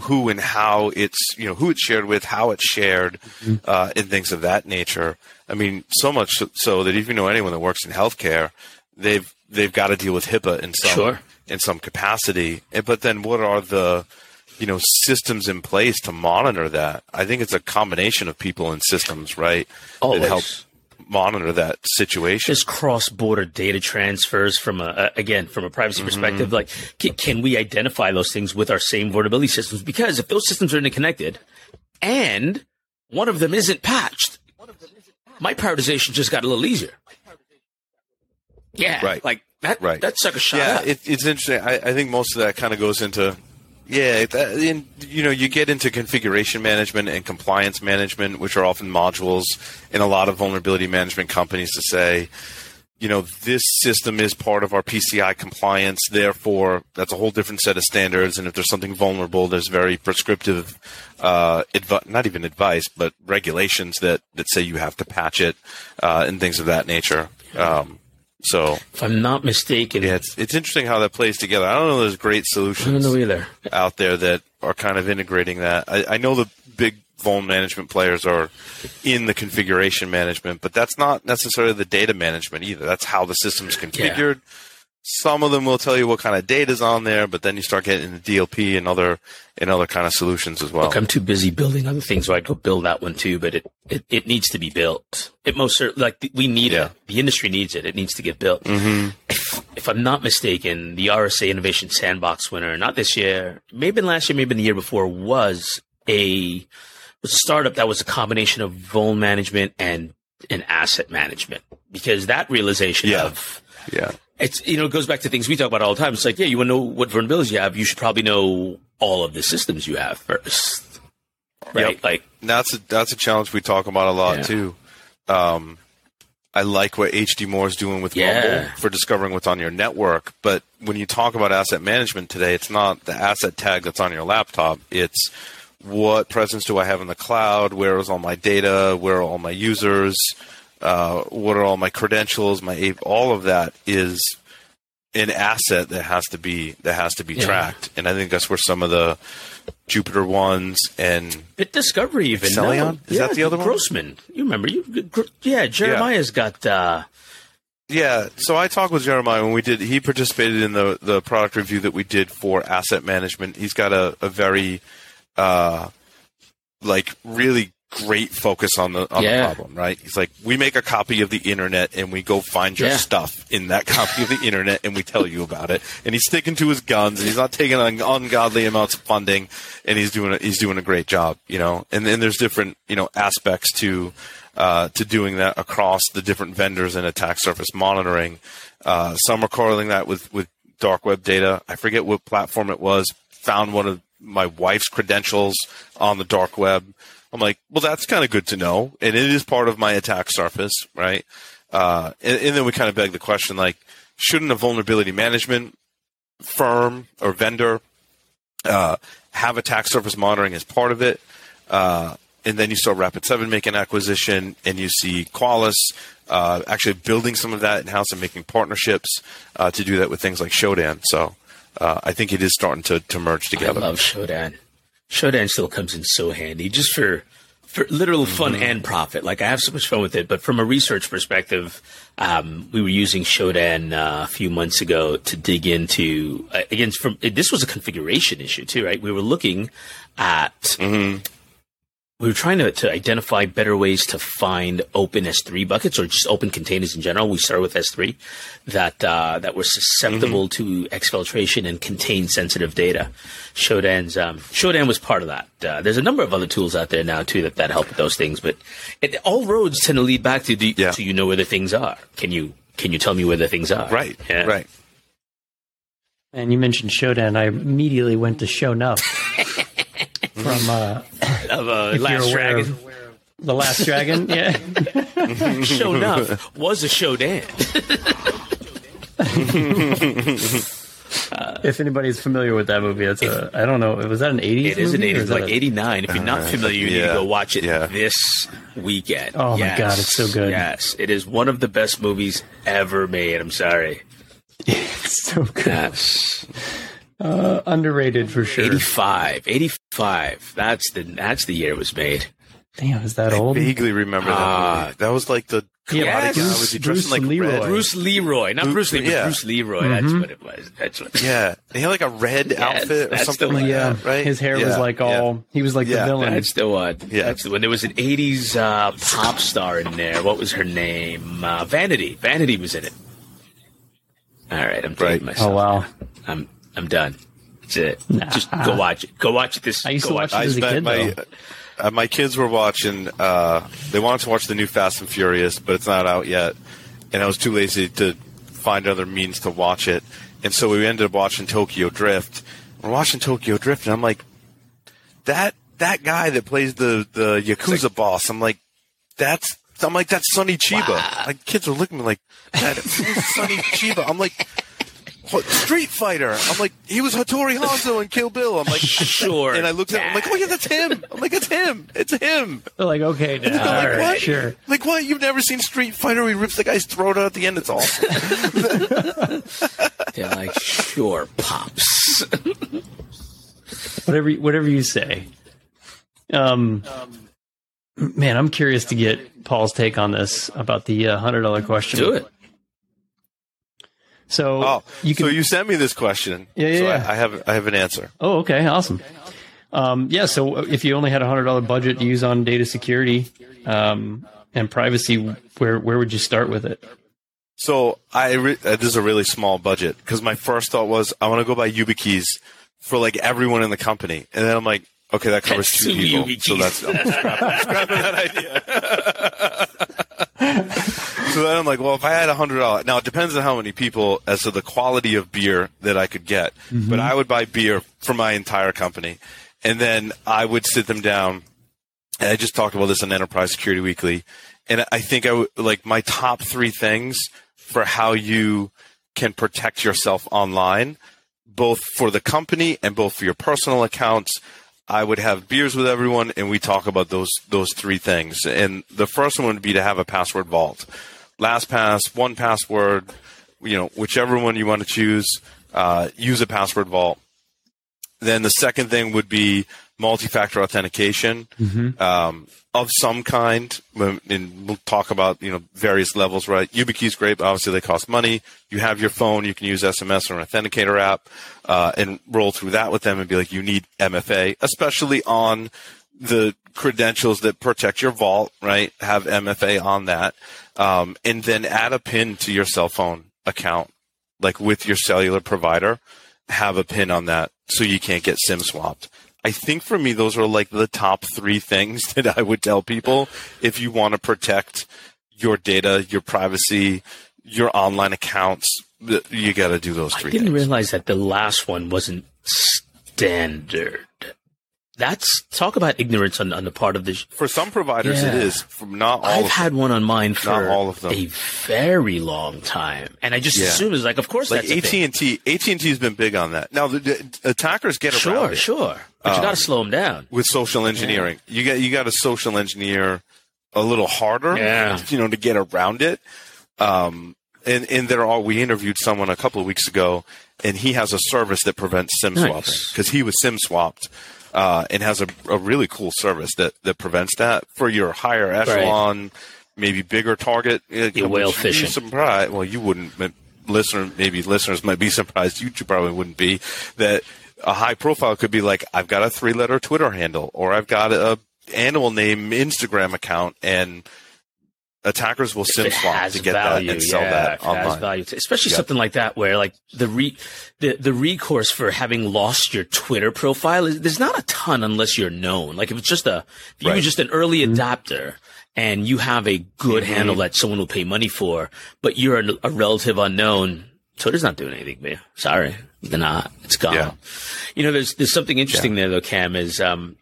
who and how it's, you know, who it's shared with, how it's shared, mm-hmm. uh, and things of that nature. I mean, so much so that if you know anyone that works in healthcare, they've they've got to deal with HIPAA in some sure. in some capacity. But then, what are the you know systems in place to monitor that? I think it's a combination of people and systems, right? Always. That help monitor that situation. Just cross-border data transfers from a, again, from a privacy mm-hmm. perspective, like can, can we identify those things with our same vulnerability systems? Because if those systems are interconnected and one of them isn't patched, my prioritization just got a little easier. Yeah. Right. Like that, right. that sucker shot yeah, up. It, it's interesting. I, I think most of that kind of goes into, yeah, that, in, you know, you get into configuration management and compliance management, which are often modules in a lot of vulnerability management companies to say, you know, this system is part of our P C I compliance. Therefore, that's a whole different set of standards. And if there's something vulnerable, there's very prescriptive, uh, adv- not even advice, but regulations that, that say you have to patch it uh, and things of that nature. Um So, if I'm not mistaken, yeah, it's it's interesting how that plays together. I don't know. There's great solutions I don't know either. out there that are kind of integrating that. I, I know the big vuln management players are in the configuration management, but that's not necessarily the data management either. That's how the system's configured. Yeah. Some of them will tell you what kind of data is on there, but then you start getting the D L P and other and other kind of solutions as well. Look, I'm too busy building other things, so I'd go build that one too. But it, it, it needs to be built. It most certainly, like we need yeah. it. The industry needs it. It needs to get built. Mm-hmm. If, if I'm not mistaken, the R S A Innovation Sandbox winner, not this year, maybe last year, maybe the year before, was a, was a startup that was a combination of vuln management and and asset management, because that realization yeah. of yeah. It's, you know, it goes back to things we talk about all the time. It's like, yeah, you want to know what vulnerabilities you have, you should probably know all of the systems you have first, right? Yep. Like that's a, that's a challenge we talk about a lot yeah. too. Um, I like what H D Moore is doing with yeah. mobile for discovering what's on your network, but when you talk about asset management today, it's not the asset tag that's on your laptop. It's what presence do I have in the cloud? Where is all my data? Where are all my users? Uh, what are all my credentials? My all of that is an asset that has to be that has to be yeah. tracked, and I think that's where some of the Jupiter ones and Bit Discovery even Excellion? No. Is yeah, that the other Grossman. one? Grossman, you remember you? Yeah, Jeremiah's yeah. got. Uh... Yeah, so I talked with Jeremiah when we did. He participated in the the product review that we did for asset management. He's got a a very uh, like really. great focus on the on yeah. the problem, right? He's like, we make a copy of the internet and we go find your yeah. stuff in that copy of the internet and we tell you about it. And he's sticking to his guns and he's not taking on ungodly amounts of funding, and he's doing a, he's doing a great job, you know. And then there's different, you know, aspects to uh, to doing that across the different vendors and attack surface monitoring. Uh, some are correlating that with with dark web data. I forget what platform it was. Found one of my wife's credentials on the dark web. I'm like, well, that's kind of good to know, and it is part of my attack surface, right? Uh, and, and then we kind of beg the question, like, shouldn't a vulnerability management firm or vendor uh, have attack surface monitoring as part of it? Uh, and then you saw Rapid seven make an acquisition, and you see Qualys uh, actually building some of that in-house and making partnerships uh, to do that with things like Shodan. So uh, I think it is starting to, to merge together. I love Shodan. Shodan still comes in so handy just for, for literal fun mm-hmm. and profit. Like, I have so much fun with it, but from a research perspective, um, we were using Shodan uh, a few months ago to dig into, uh, again, from, this was a configuration issue too, right? We were looking at, mm-hmm. we were trying to, to identify better ways to find open S three buckets or just open containers in general. We started with S three that uh, that were susceptible mm-hmm. to exfiltration and contain sensitive data. Shodan's um, Shodan was part of that. Uh, there's a number of other tools out there now too that, that help with those things, but it, all roads tend to lead back to do, yeah. do you know where the things are? Can you can you tell me where the things are? Right, yeah. right. And you mentioned Shodan. I immediately went to Shonuff. From uh, of, uh, Last Dragon, of, of the Last Dragon, yeah. Shonuff was a Shodan. uh, if anybody's familiar with that movie, it's a, I don't know. Was that an eighties? It is movie, an eighties, like eighty-nine. If you're not familiar, you yeah. need to go watch it yeah. this weekend. Oh yes. my god, it's so good! Yes, it is one of the best movies ever made. I'm sorry, it's so good. Yes. Uh, underrated for sure. eighty-five That's the that's the year it was made. Damn, is that I old? I vaguely remember uh, that movie. That was like the karate yes. guy. Was he dressed like Leroy. Red? Bruce Leroy, not Bruce Lee, yeah. Bruce Leroy. Mm-hmm. That's what it was. That's what. Yeah, he had like a red yeah, outfit or something like yeah. that, right? His hair yeah. was like all. Yeah. He was like yeah. the villain. That's the one. Yeah, that's the one. There was an eighties uh, pop star in there. What was her name? Uh, Vanity. Vanity was in it. All right, I'm dating right. myself. Oh wow, I'm. I'm done. That's it. Nah. Just go watch it. Go watch this. I used go to watch, watch it as a kid, my, uh, my kids were watching. Uh, they wanted to watch the new Fast and Furious, but it's not out yet. And I was too lazy to find other means to watch it. And so we ended up watching Tokyo Drift. We're watching Tokyo Drift, and I'm like, that that guy that plays the, the Yakuza like, boss, I'm like, that's I'm like that's Sonny Chiba. Wow. Like, kids are looking at me like, that is Sonny Chiba. I'm like... Street Fighter. I'm like, he was Hattori Hanzo in Kill Bill. I'm like, sure. And I looked at him. I'm like, oh, yeah, that's him. I'm like, it's him. It's him. They're like, okay, now. Like, all right, what? Sure. Like, what? You've never seen Street Fighter? He rips the guy's throat out at the end. It's awesome. They're like, sure, Pops. whatever, whatever you say. Um, man, I'm curious to get Paul's take on this about the uh, one hundred dollars question. Do it. So, oh, you can, so you sent me this question. Yeah, yeah, so yeah. I, I have I have an answer. Oh, okay, awesome. Um, yeah, so if you only had a one hundred dollars budget to use on data security um, and privacy, where where would you start with it? So I re- this is a really small budget because my first thought was I want to go buy YubiKeys for like everyone in the company, and then I'm like, okay, that covers that's two people, YubiKeys. So that's I'm scrapping, scrapping that idea. So then I'm like, well, if I had one hundred dollars, now it depends on how many people as to the quality of beer that I could get, mm-hmm. but I would buy beer for my entire company. And then I would sit them down, and I just talked about this on Enterprise Security Weekly, and I think I would, like my top three things for how you can protect yourself online, both for the company and both for your personal accounts. I would have beers with everyone, and we talk about those those three things. And the first one would be to have a password vault. LastPass, one password, you know, whichever one you want to choose, uh, use a password vault. Then the second thing would be multi-factor authentication mm-hmm. um, of some kind. And we'll talk about, you know, various levels, right? YubiKey is great, but obviously they cost money. You have your phone. You can use S M S or an authenticator app uh, and roll through that with them and be like, you need M F A, especially on the credentials that protect your vault, right? Have M F A on that. Um, and then add a PIN to your cell phone account, like with your cellular provider, have a PIN on that so you can't get SIM swapped. I think for me, those are like the top three things that I would tell people if you want to protect your data, your privacy, your online accounts. You got to do those three things. I didn't things. realize that the last one wasn't standard. That's talk about ignorance on, on the part of the. For some providers, yeah. it is. From not all. I've of had them. one on mine for not all of them. a very long time, and I just yeah. assume it's like, of course, like that's A T and T. A T and T has been big on that. Now the, the attackers get around sure, it. sure, but um, you got to slow them down with social engineering. Yeah. You got you got to social engineer a little harder, yeah. you know, to get around it. Um, in, in there are, we interviewed someone a couple of weeks ago, and he has a service that prevents SIM swapping because nice. he was SIM swapped, uh, and has a, a really cool service that, that prevents that for your higher echelon, right. maybe bigger target. You're whale fishing. Surprised. Well, you wouldn't. Listener, maybe listeners might be surprised. You probably wouldn't be that a high profile could be like, I've got a three-letter Twitter handle, or I've got a animal name Instagram account, and attackers will SIM swap to get value, that and sell yeah, that online. Value. Especially yeah. something like that, where like the re the the recourse for having lost your Twitter profile is there's not a ton unless you're known. Like if it's just a if right. you were just an early adopter. And you have a good mm-hmm. handle that someone will pay money for, but you're a, a relative unknown. Twitter's not doing anything, man. Sorry, they're not. It's gone. Yeah. You know, there's there's something interesting yeah. there, though. Cam is, um,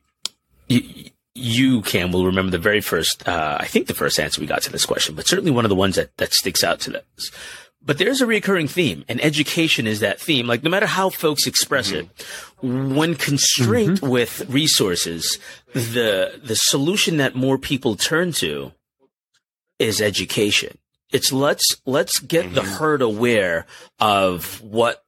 you, you Cam will remember the very first, uh, I think the first answer we got to this question, but certainly one of the ones that that sticks out to us. But there's a recurring theme, and education is that theme. Like, no matter how folks express mm-hmm. it, when constrained mm-hmm. with resources, the the solution that more people turn to is education. It's let's let's get mm-hmm. the herd aware of what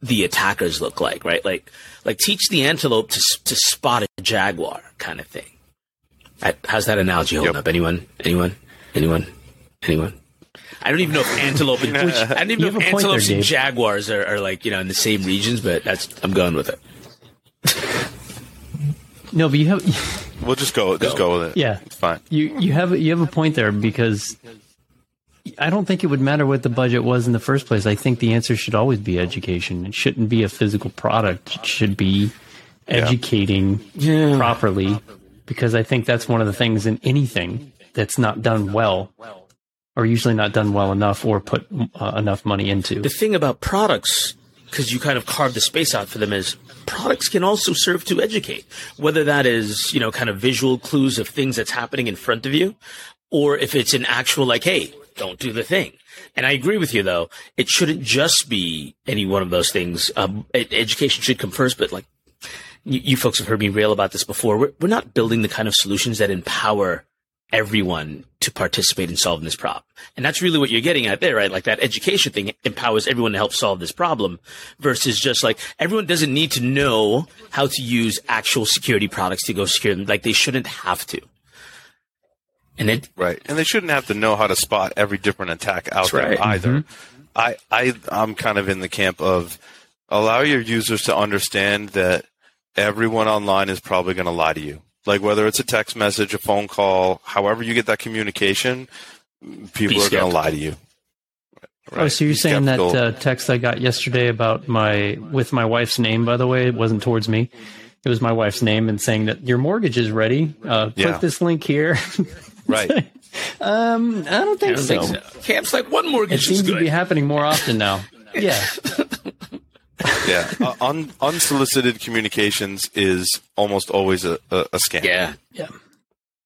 the attackers look like, right? Like, like teach the antelope to to spot a jaguar, kind of thing. I, how's that analogy holding yep. up? Anyone? Anyone? Anyone? Anyone? I don't even know if antelope and which, I don't even know if antelopes there, and jaguars are, are like, you know, in the same regions, but that's I'm going with it. No, but you have. We'll just go. Just go, go with it. Yeah, it's fine. You you have you have a point there, because I don't think it would matter what the budget was in the first place. I think the answer should always be education. It shouldn't be a physical product. It should be educating yeah. Yeah. properly, because I think that's one of the things in anything that's not done well. Are usually not done well enough or put uh, enough money into. The thing about products, because you kind of carve the space out for them, is products can also serve to educate, whether that is, you know, kind of visual clues of things that's happening in front of you, or if it's an actual like, hey, don't do the thing. And I agree with you, though. It shouldn't just be any one of those things. Um, education should come first, but like you, you folks have heard me rail about this before. We're, we're not building the kind of solutions that empower everyone to participate in solving this problem. And that's really what you're getting at there, right? Like that education thing empowers everyone to help solve this problem versus just like everyone doesn't need to know how to use actual security products to go secure them. Like they shouldn't have to. And it, right. And they shouldn't have to know how to spot every different attack out there right. either. Mm-hmm. I, I, I'm kind of in the camp of allow your users to understand that everyone online is probably going to lie to you. Like whether it's a text message, a phone call, however you get that communication, people are going to lie to you. Right. Oh, so you're Be saying skeptical. that uh, text I got yesterday about my with my wife's name, by the way, it wasn't towards me. It was my wife's name, and saying that your mortgage is ready. Uh, click yeah. this link here. Right. um, I don't think I don't so. Think so. Camp's like one mortgage. It seems is good. to be happening more often now. Yeah. Yeah, uh, un- unsolicited communications is almost always a, a, a scam. Yeah, yeah.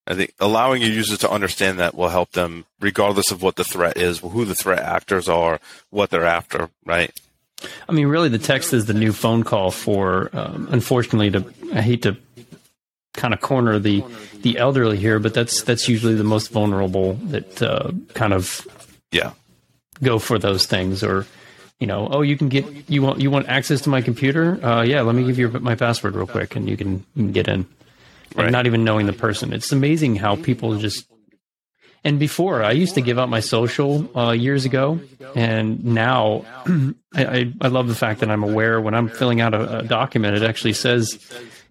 I think allowing your users to understand that will help them, regardless of what the threat is, who the threat actors are, what they're after, right? I mean, really, the text is the new phone call for, um, unfortunately, to I hate to kind of corner the, the elderly here, but that's that's usually the most vulnerable that uh, kind of yeah go for those things. Or you know, oh, you can get you want you want access to my computer? Uh, yeah, let me give you my password real quick, and you can, you can get in. Right. Like not even knowing the person. It's amazing how people just. And before, I used to give out my social uh, years ago, and now I, I love the fact that I'm aware when I'm filling out a, a document, it actually says,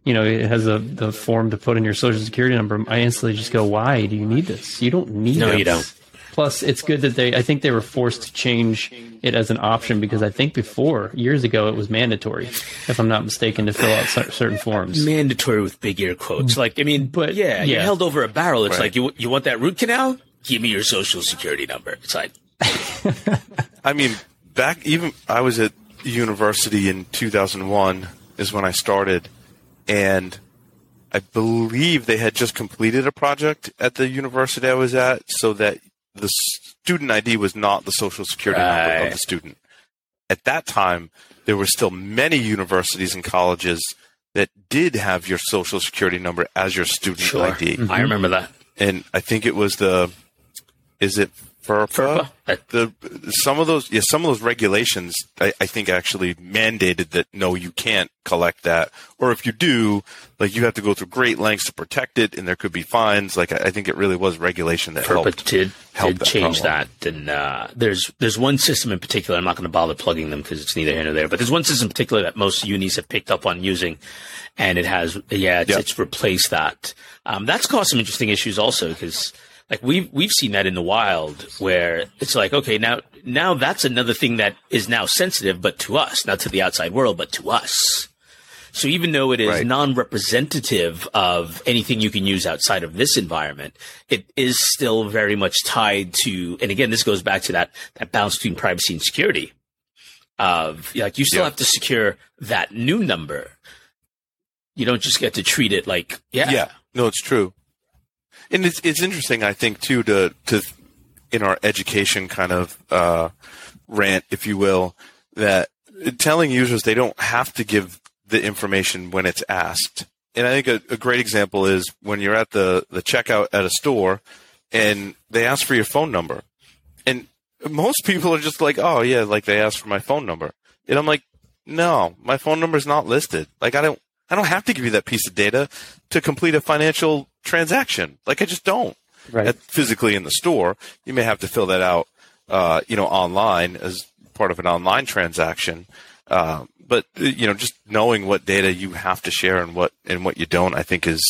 you know, it has a the form to put in your social security number. I instantly just go, why do you need this? You don't need. No, this. You don't. Plus, it's good that they, I think they were forced to change it as an option, because I think before, years ago, it was mandatory, if I'm not mistaken, to fill out certain forms. Mandatory with big air quotes. Like, I mean, but yeah, yeah. you're held over a barrel. It's right. like, you you want that root canal? Give me your social security number. It's like. I mean, back even, I was at university in two thousand one is when I started, and I believe they had just completed a project at the university I was at, so that the student I D was not the social security right. number of the student. At that time, there were still many universities and colleges that did have your social security number as your student sure. I D. Mm-hmm. I remember that. And I think it was the, is it FERPA. The, some of those, yeah, some of those regulations, I, I think, actually mandated that no, you can't collect that, or if you do, like, you have to go through great lengths to protect it, and there could be fines. Like, I, I think it really was regulation that FERPA helped. did, help did that change problem. that. And uh, there's there's one system in particular. I'm not going to bother plugging them because it's neither here nor there. But there's one system in particular that most unis have picked up on using, and it has, yeah, it's, yep. it's replaced that. Um, that's caused some interesting issues also because. Like we've we've seen that in the wild where it's like, okay, now now that's another thing that is now sensitive, but to us, not to the outside world, but to us. So even though it is right. non-representative of anything you can use outside of this environment, it is still very much tied to. And again, this goes back to that that balance between privacy and security. Of like, you still yeah. have to secure that new number. You don't just get to treat it like yeah, yeah. No, it's true. And it's it's interesting, I think, too, to to in our education kind of uh, rant, if you will, that telling users they don't have to give the information when it's asked. And I think a, a great example is when you're at the, the checkout at a store and they ask for your phone number. And most people are just like, oh, yeah, like they asked for my phone number. And I'm like, no, my phone number is not listed. Like, I don't I don't have to give you that piece of data to complete a financial transaction. Like, I just don't. Right. At, physically in the store, you may have to fill that out, uh, you know, online as part of an online transaction. Uh, but, you know, just knowing what data you have to share and what and what you don't, I think is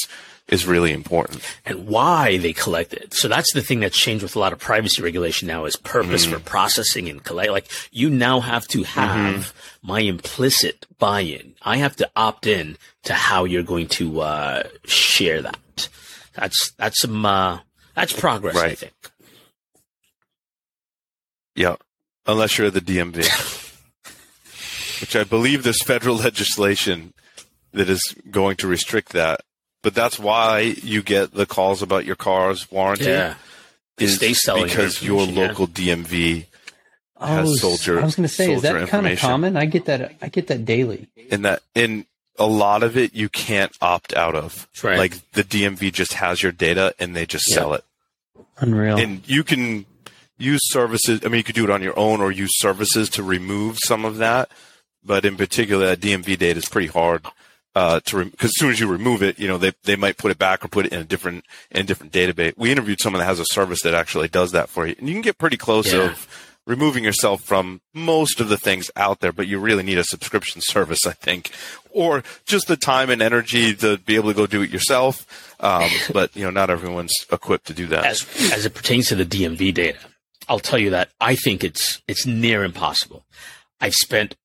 is really important. And why they collect it. So that's the thing that's changed with a lot of privacy regulation now is purpose mm. for processing and collect. Like, you now have to have mm-hmm. my implicit buy-in. I have to opt in to how you're going to uh, share that. That's that's some uh, that's progress, right. I think. Yeah, unless you're at the D M V, which I believe there's federal legislation that is going to restrict that. But that's why you get the calls about your car's warranty. Yeah, is because your local yeah. D M V has oh, soldier. I was going to say, is that kind of common? I get that. I get that daily. And that, and a lot of it you can't opt out of. Right. Like the D M V just has your data and they just yeah. sell it. Unreal. And you can use services. I mean, you could do it on your own or use services to remove some of that. But in particular, that D M V data is pretty hard. Uh, to because re- as soon as you remove it, you know they they might put it back or put it in a different in a different database. We interviewed someone that has a service that actually does that for you, and you can get pretty close yeah. of removing yourself from most of the things out there. But you really need a subscription service, I think, or just the time and energy to be able to go do it yourself. Um, but you know, not everyone's equipped to do that. As as it pertains to the D M V data, I'll tell you that I think it's it's near impossible. I've spent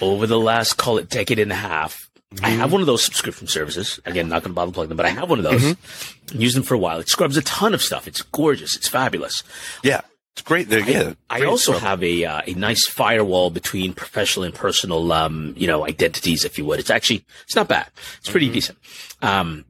over the last call it decade and a half. I have one of those subscription services. Again, not going to bother plugging them, but I have one of those. Mm-hmm. Use them for a while. It scrubs a ton of stuff. It's gorgeous. It's fabulous. Yeah, it's great. There, I, yeah, I great also scrub. have a uh, a nice firewall between professional and personal, um, you know, identities, if you would. It's actually it's not bad. It's pretty mm-hmm. decent. Um,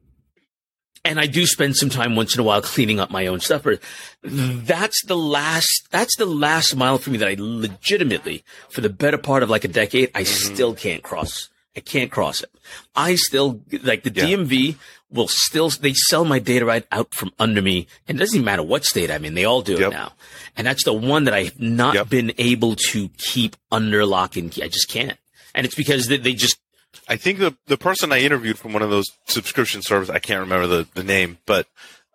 and I do spend some time once in a while cleaning up my own stuff. But that's the last. That's the last mile for me that I legitimately, for the better part of like a decade, I mm-hmm. still can't cross. I can't cross it. I still, like the yeah. D M V will still, they sell my data right out from under me. And it doesn't even matter what state I'm in. They all do yep. it now. And that's the one that I've not yep. been able to keep under lock and key. I just can't. And it's because they, they just. I think the, the person I interviewed from one of those subscription services, I can't remember the, the name, but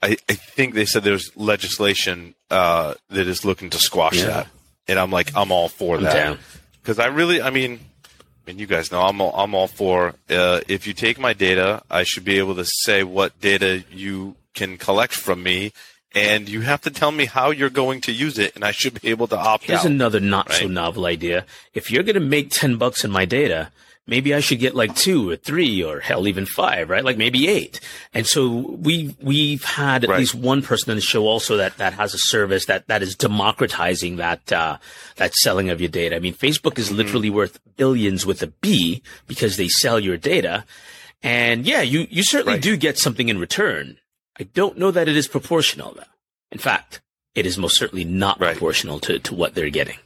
I, I think they said there's legislation uh, that is looking to squash yeah. that. And I'm like, I'm all for I'm that. Because I really, I mean. And you guys know I'm all, I'm all for uh, if you take my data, I should be able to say what data you can collect from me, and you have to tell me how you're going to use it, and I should be able to opt Here's out. Here's another not right? so novel idea. If you're going to make ten bucks in my data, maybe I should get like two or three or hell, even five, right? Like maybe eight. And so we, we've had at right. least one person on the show also that, that has a service that, that is democratizing that, uh, that selling of your data. I mean, Facebook is literally mm-hmm. worth billions with a B because they sell your data. And yeah, you, you certainly right. do get something in return. I don't know that it is proportional though. In fact, it is most certainly not right. proportional to, to what they're getting.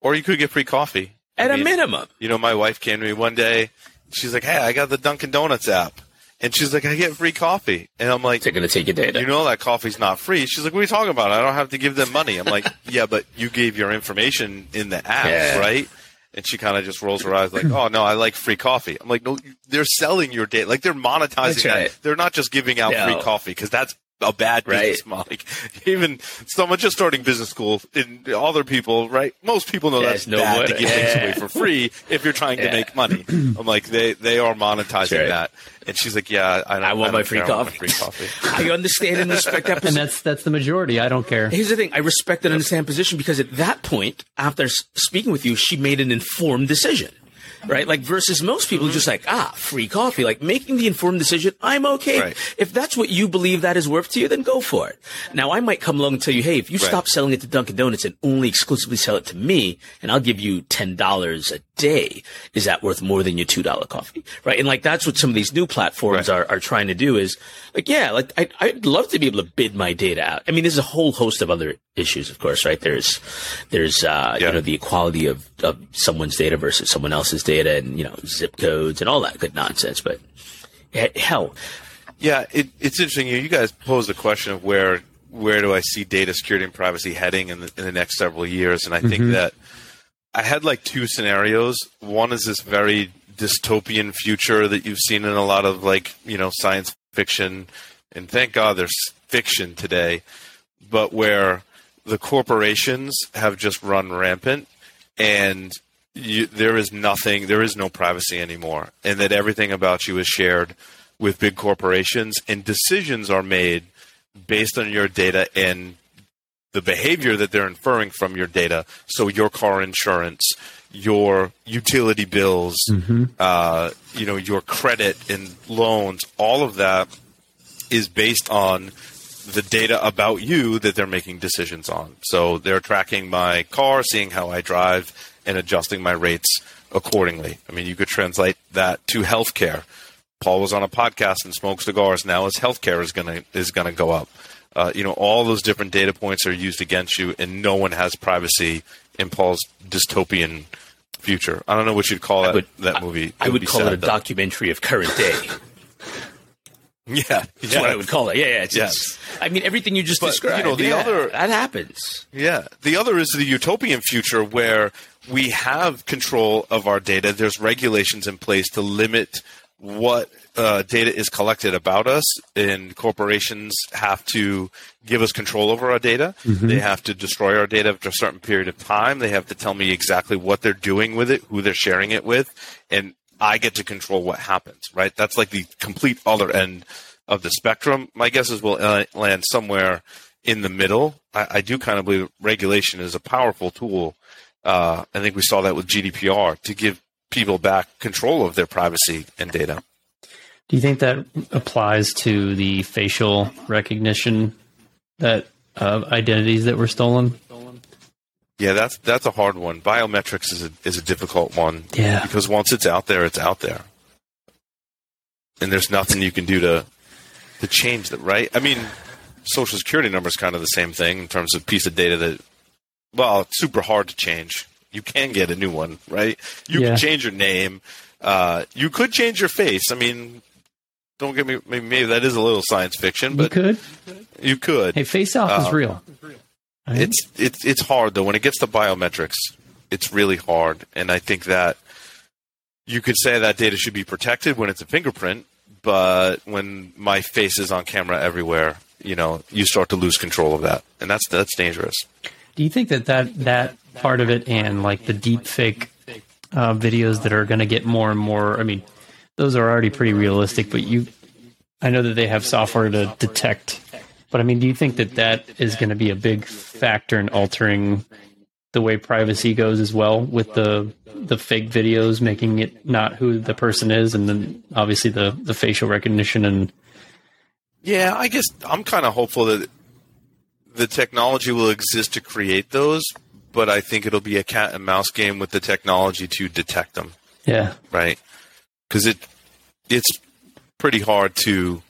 Or you could get free coffee. At I mean, a minimum. You know, my wife came to me one day. She's like, hey, I got the Dunkin' Donuts app. And she's like, I get free coffee. And I'm like, they're going to take your data. You know that coffee's not free. She's like, what are you talking about? I don't have to give them money. I'm like, yeah, but you gave your information in the app, yeah. right? And she kind of just rolls her eyes like, oh, no, I like free coffee. I'm like, no, they're selling your data. Like, they're monetizing that. Right. They're not just giving out no. free coffee because that's a bad business model. Like, even someone just starting business school, and other people, right? Most people know yeah, that's no bad way to give yeah. things away for free if you're trying yeah. to make money. I'm like, they they are monetizing right. that. And she's like, yeah, I, don't, I, want, I, my free coffee. I want my free coffee. I understand and respect that position. And that's, that's the majority. I don't care. Here's the thing. I respect and understand position because at that point, after speaking with you, she made an informed decision, right? Like versus most people mm-hmm. just like, ah, free coffee. Like making the informed decision, I'm okay. Right. If that's what you believe that is worth to you, then go for it. Now, I might come along and tell you, hey, if you right. stop selling it to Dunkin' Donuts and only exclusively sell it to me, and I'll give you ten dollars a day, is that worth more than your two dollar coffee, right? And like that's what some of these new platforms right. are are trying to do is like, yeah, like I, I'd love to be able to bid my data out. I mean, there's a whole host of other issues, of course, right? There's there's uh, yeah. you know the equality of, of someone's data versus someone else's data, and you know zip codes and all that good nonsense. But hell, yeah, it, it's interesting. You guys posed the question of where where do I see data security and privacy heading in the, in the next several years, and I mm-hmm. think that. I had like two scenarios. One is this very dystopian future that you've seen in a lot of like, you know, science fiction, and thank God there's fiction today, but where the corporations have just run rampant and you, there is nothing, there is no privacy anymore, and that everything about you is shared with big corporations and decisions are made based on your data and the behavior that they're inferring from your data, so your car insurance, your utility bills, mm-hmm. uh, you know, your credit and loans, all of that is based on the data about you that they're making decisions on. So they're tracking my car, seeing how I drive, and adjusting my rates accordingly. I mean, you could translate that to healthcare. Paul was on a podcast and smoked cigars. Now his healthcare is gonna is gonna go up. Uh, you know, all those different data points are used against you, and no one has privacy in Paul's dystopian future. I don't know what you'd call that, would, that movie. I, I would call sad, it a though. documentary of current day. yeah. That's yeah. what I would call it. Yeah, yeah. It's, yeah. It's, I mean, everything you just but, described, you know, the yeah, other, that happens. Yeah. The other is the utopian future where we have control of our data. There's regulations in place to limit what uh, data is collected about us, and corporations have to give us control over our data. Mm-hmm. They have to destroy our data after a certain period of time. They have to tell me exactly what they're doing with it, who they're sharing it with, and I get to control what happens, right? That's like the complete other end of the spectrum. My guess is we'll uh, land somewhere in the middle. I, I do kind of believe regulation is a powerful tool. Uh, I think we saw that with G D P R to give people back control of their privacy and data. Do you think that applies to the facial recognition that uh, identities that were stolen? Yeah, that's that's a hard one. Biometrics is a, is a difficult one. Yeah, because once it's out there, it's out there, and there's nothing you can do to to change that, right? I mean, Social Security number is kind of the same thing in terms of piece of data that, well, it's super hard to change. You can get a new one, right? You yeah. can change your name. Uh, you could change your face. I mean, don't get me. Maybe that is a little science fiction, but you could. You could. Hey, Face Off uh, is real. It's it's it's hard though. When it gets to biometrics, it's really hard. And I think that you could say that data should be protected when it's a fingerprint, but when my face is on camera everywhere, you know, you start to lose control of that, and that's that's dangerous. Do you think that that that part of it and like the deep fake uh, videos that are going to get more and more, I mean, those are already pretty realistic, but you, I know that they have software to detect, but I mean, do you think that that is going to be a big factor in altering the way privacy goes as well, with the, the fake videos, making it not who the person is? And then obviously the, the facial recognition and. Yeah, I guess I'm kind of hopeful that the technology will exist to create those, but I think it'll be a cat and mouse game with the technology to detect them. Yeah. Right. Because it it's pretty hard to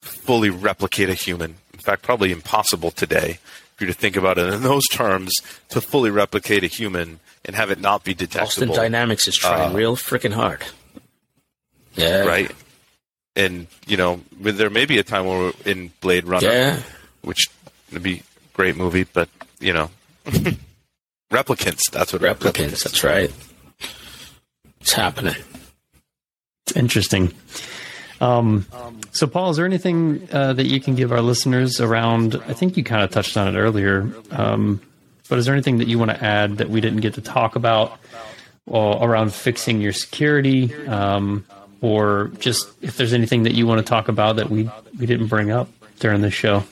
fully replicate a human. In fact, probably impossible today for you to think about it in those terms, to fully replicate a human and have it not be detectable. Austin Dynamics is trying uh, real freaking hard. Yeah. Right. And, you know, there may be a time where we're in Blade Runner, yeah. which would be a great movie, but, you know. replicants, that's what replicants, replicants, that's right. It's happening. It's interesting. Um, so, Paul, is there anything uh, that you can give our listeners around, I think you kind of touched on it earlier, um, but is there anything that you want to add that we didn't get to talk about or around fixing your security, um, or just if there's anything that you want to talk about that we, we didn't bring up during this show?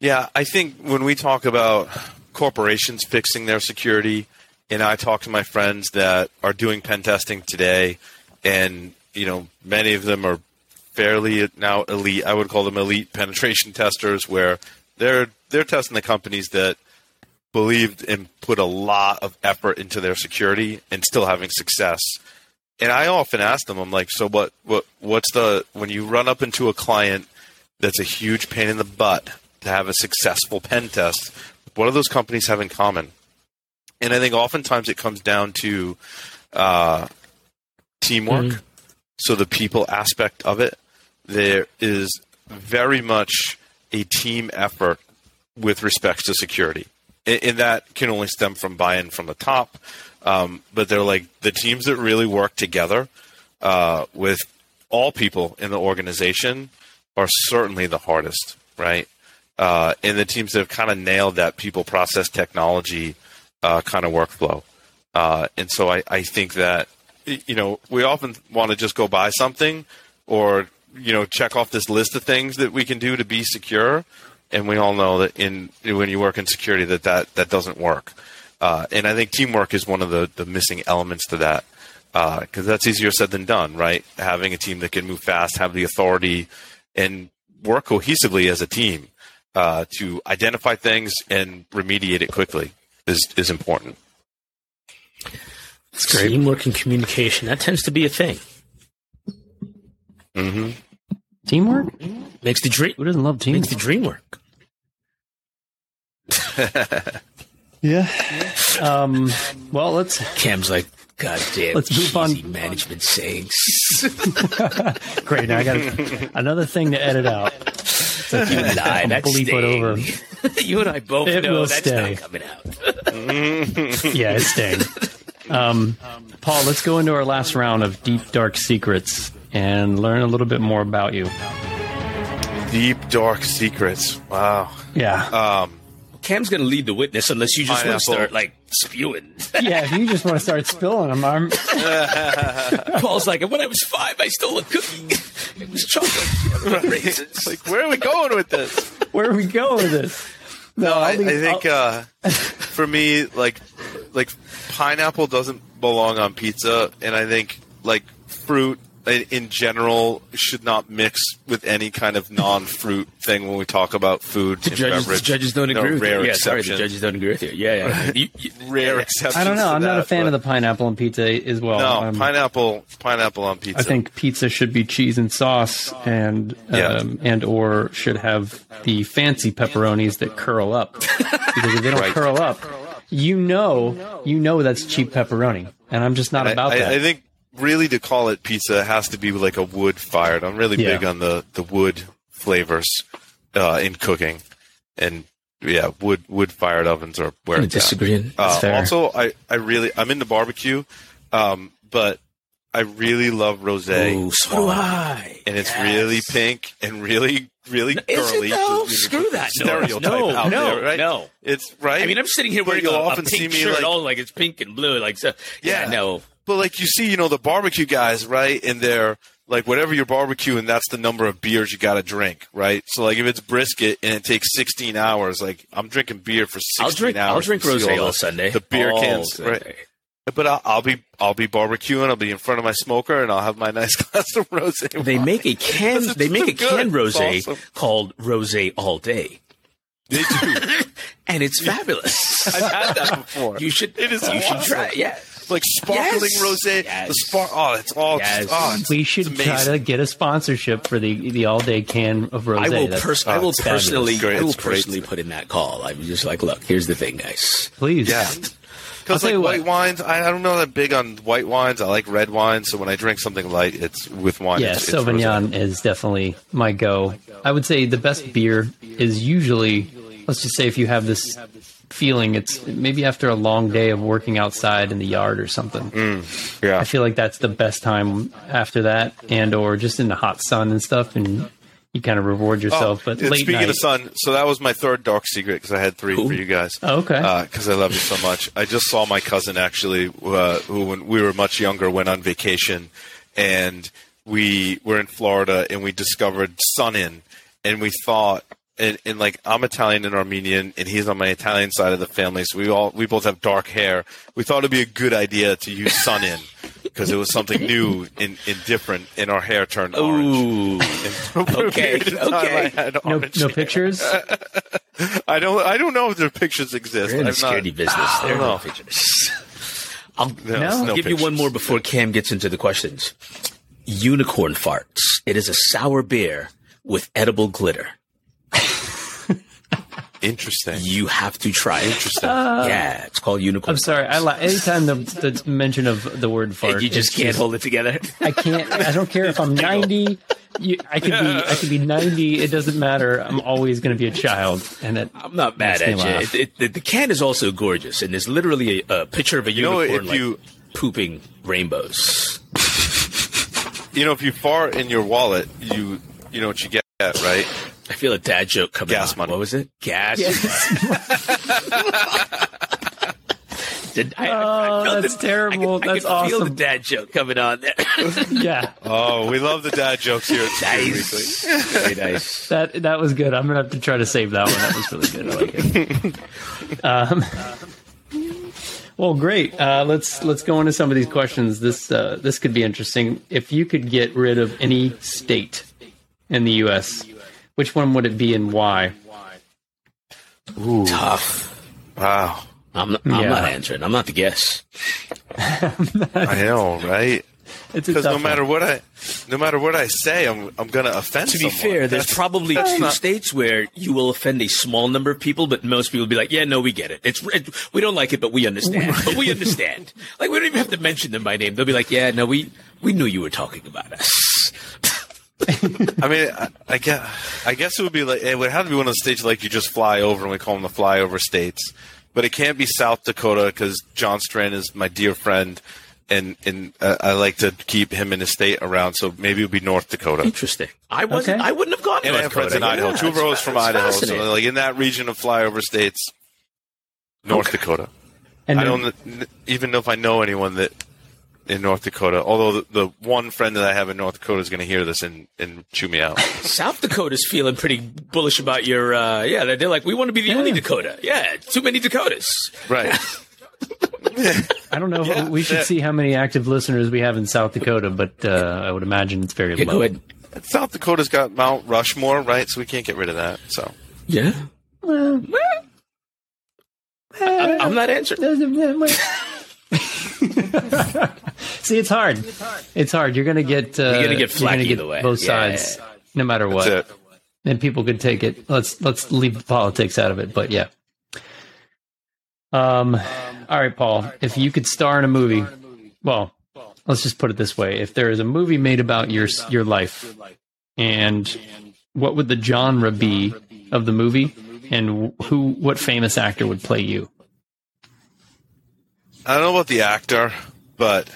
Yeah, I think when we talk about corporations fixing their security, and I talk to my friends that are doing pen testing today, and you know, many of them are fairly now elite. I would call them elite penetration testers, where they're they're testing the companies that believed and put a lot of effort into their security and still having success. And I often ask them, I'm like, so what? What? What's the when you run up into a client that's a huge pain in the butt to have a successful pen test? What do those companies have in common? And I think oftentimes it comes down to uh, teamwork. Mm-hmm. So the people aspect of it, there is very much a team effort with respect to security. And, and that can only stem from buy-in from the top. Um, but they're like the teams that really work together uh, with all people in the organization are certainly the hardest, right? Uh, and the teams that have kind of nailed that people, process, technology uh, kind of workflow. Uh, and so I, I think that, you know, we often want to just go buy something or, you know, check off this list of things that we can do to be secure. And we all know that in when you work in security that that, that doesn't work. Uh, and I think teamwork is one of the, the missing elements to that because uh, that's easier said than done, right? Having a team that can move fast, have the authority, and work cohesively as a team uh, to identify things and remediate it quickly is, is important. It's great. Teamwork and communication. That tends to be a thing. Mm-hmm. Teamwork? Makes the dream. Who doesn't love teamwork? Makes the dream work. yeah. Um, well, let's... Cam's like, goddamn, let's move on. Management sayings. Great. Now I got another thing to edit out. Like you and I, that's bleep it over. You and I both it know that's stay. Not coming out. yeah, it's staying. Um, Paul, let's go into our last round of Deep Dark Secrets and learn a little bit more about you. Deep Dark Secrets. Wow. Yeah. Um, Cam's going to lead the witness unless you just want to start, like, spewing. yeah, if you just want to start spilling them. I'm... Paul's like, when I was five, I stole a cookie. It was chocolate. Raisins. Like, where are we going with this? Where are we going with this? No, no I, I think uh, for me, like, like pineapple doesn't belong on pizza, and I think like fruit in general should not mix with any kind of non-fruit thing when we talk about food. The, and judges, beverage. The judges don't agree no, with rare you. Yeah, exceptions. Sorry, the judges don't agree with you. Yeah, yeah. you, you, rare yeah. exceptions. I don't know. I'm not that, a fan of the pineapple on pizza as well. No, um, pineapple, pineapple on pizza. I think pizza should be cheese and sauce, and yeah. um, and or should have the fancy pepperonis that curl up because if they don't right. curl up. You know, you know that's cheap pepperoni, and I'm just not about I, I, that. I think really to call it pizza it has to be like a wood fired. I'm really yeah. big on the, the wood flavors uh, in cooking, and yeah, wood wood fired ovens are where I'm it's disagreeing. Uh, also, I, I really I'm into barbecue, um, but I really love rosé. Ooh, so do I. And it's yes. really pink and really. Really girly. No, screw that. Stereotype no, no, out no, there, right? No, it's right. I mean, I'm sitting here wearing a, a pink shirt, like, all like it's pink and blue, like so. Yeah, yeah, no. But like you see, you know, the barbecue guys, right? And they're like, whatever you're barbecuing, that's the number of beers you got to drink, right? So like, if it's brisket and it takes sixteen hours, like I'm drinking beer for sixteen I'll drink, hours. I'll drink rosé all Sunday. The beer all cans, Sunday. Right? But I'll, I'll be I'll be barbecuing. I'll be in front of my smoker, and I'll have my nice glass of rosé. They make a can. They make a canned rosé awesome. Called Rosé All Day. They do, and it's fabulous. I've had that before. You should. It is. You awesome. Should try. It. Yeah. Like sparkling yes. rosé, yes. the spark. Oh, it's all. Yes. Oh, it's, we should it's try to get a sponsorship for the, the all day can of rosé. I will, pers- I will personally. I will personally put in that call. I'm just like, look, here's the thing, guys. Please. Yeah. Because like white what. wines, I, I don't know that big on white wines. I like red wine, so when I drink something light, it's with wine. Yeah, it's, Sauvignon it's is definitely my go. I would say the best beer is usually, let's just say if you have this feeling, it's maybe after a long day of working outside in the yard or something. Mm, yeah. I feel like that's the best time after that, and or just in the hot sun and stuff, and you kind of reward yourself. Oh, but late speaking night. Of sun, so that was my third dark secret because I had three Ooh. For you guys. Oh, okay. Because uh, I love you so much. I just saw my cousin actually, uh, who when we were much younger went on vacation, and we were in Florida and we discovered Sun-In, and we thought. And, and like I'm Italian and Armenian, and he's on my Italian side of the family, so we all we both have dark hair. We thought it'd be a good idea to use Sun-In because it was something new and, and different, and our hair turned orange. Ooh, okay, okay. No, no pictures. I don't. I don't know if their pictures exist. We're in the security not, business. There are no pictures. I'll, no, no. I'll give no you one more before Cam gets into the questions. Unicorn farts. It is a sour beer with edible glitter. Interesting. You have to try it. Interesting. Uh, yeah, it's called unicorn. I'm sorry. I li- anytime the, the mention of the word fart, you just can't just, hold it together. I can't. I don't care if I'm ninety. You, I could be. I could be ninety. It doesn't matter. I'm always going to be a child. And it I'm not mad at you. It, it, the, the can is also gorgeous, and there's literally a, a picture of a you unicorn know, if like, you, pooping rainbows. You know, if you fart in your wallet, you you know what you get, right? I feel a dad joke coming Gas on. Money. What was it? Gas yes. money. Did I, oh, I felt that's the, terrible. I could, that's I awesome. I feel the dad joke coming on there. Yeah. Oh, we love the dad jokes here at Security nice. Weekly. Very nice. That, that was good. I'm going to have to try to save that one. That was really good. I like it. Um, well, great. Uh, let's let's go into some of these questions. This uh, This could be interesting. If you could get rid of any state in the U S, which one would it be and why? Ooh. Tough. Wow. I'm, I'm yeah. not answering. I'm not the guess. not I know, right? Because no matter one. what I, no matter what I say, I'm I'm gonna offend. To be someone. fair, there's that's, probably that's two not... states where you will offend a small number of people, but most people will be like, "Yeah, no, we get it. It's it, we don't like it, but we understand. but we understand. Like we don't even have to mention them by name. They'll be like, "Yeah, no, we we knew you were talking about us." I mean, I, I guess I guess it would be like it would have to be one of the states like you just fly over, and we call them the flyover states. But it can't be South Dakota because John Strand is my dear friend, and and uh, I like to keep him in his state around. So maybe it would be North Dakota. Interesting. I wasn't. Okay. I wouldn't have gone to North Dakota. And I have friends in Idaho. Yeah, Two of us from Idaho, so like in that region of flyover states, North okay. Dakota. And I then, don't even know if I know anyone that. In North Dakota, although the, the one friend that I have in North Dakota is going to hear this and, and chew me out. South Dakota's feeling pretty bullish about your, uh, yeah, they're like, we want to be the yeah. only Dakota. Yeah, too many Dakotas. Right. I don't know. If yeah, we should yeah. see how many active listeners we have in South Dakota, but uh, I would imagine it's very yeah, low. Go ahead. South Dakota's got Mount Rushmore, right? So we can't get rid of that. So yeah. Uh, I, I'm not answering. See, it's hard. It's hard. It's hard. You're going to get, uh, you're going to get flack either way. Both sides, yeah, yeah, yeah. no matter what. And people could take it. Let's, let's leave the politics out of it. But yeah. Um, all right, Paul, if you could star in a movie, well, let's just put it this way. If there is a movie made about your, your life, and what would the genre be of the movie, and who, what famous actor would play you? I don't know about the actor, but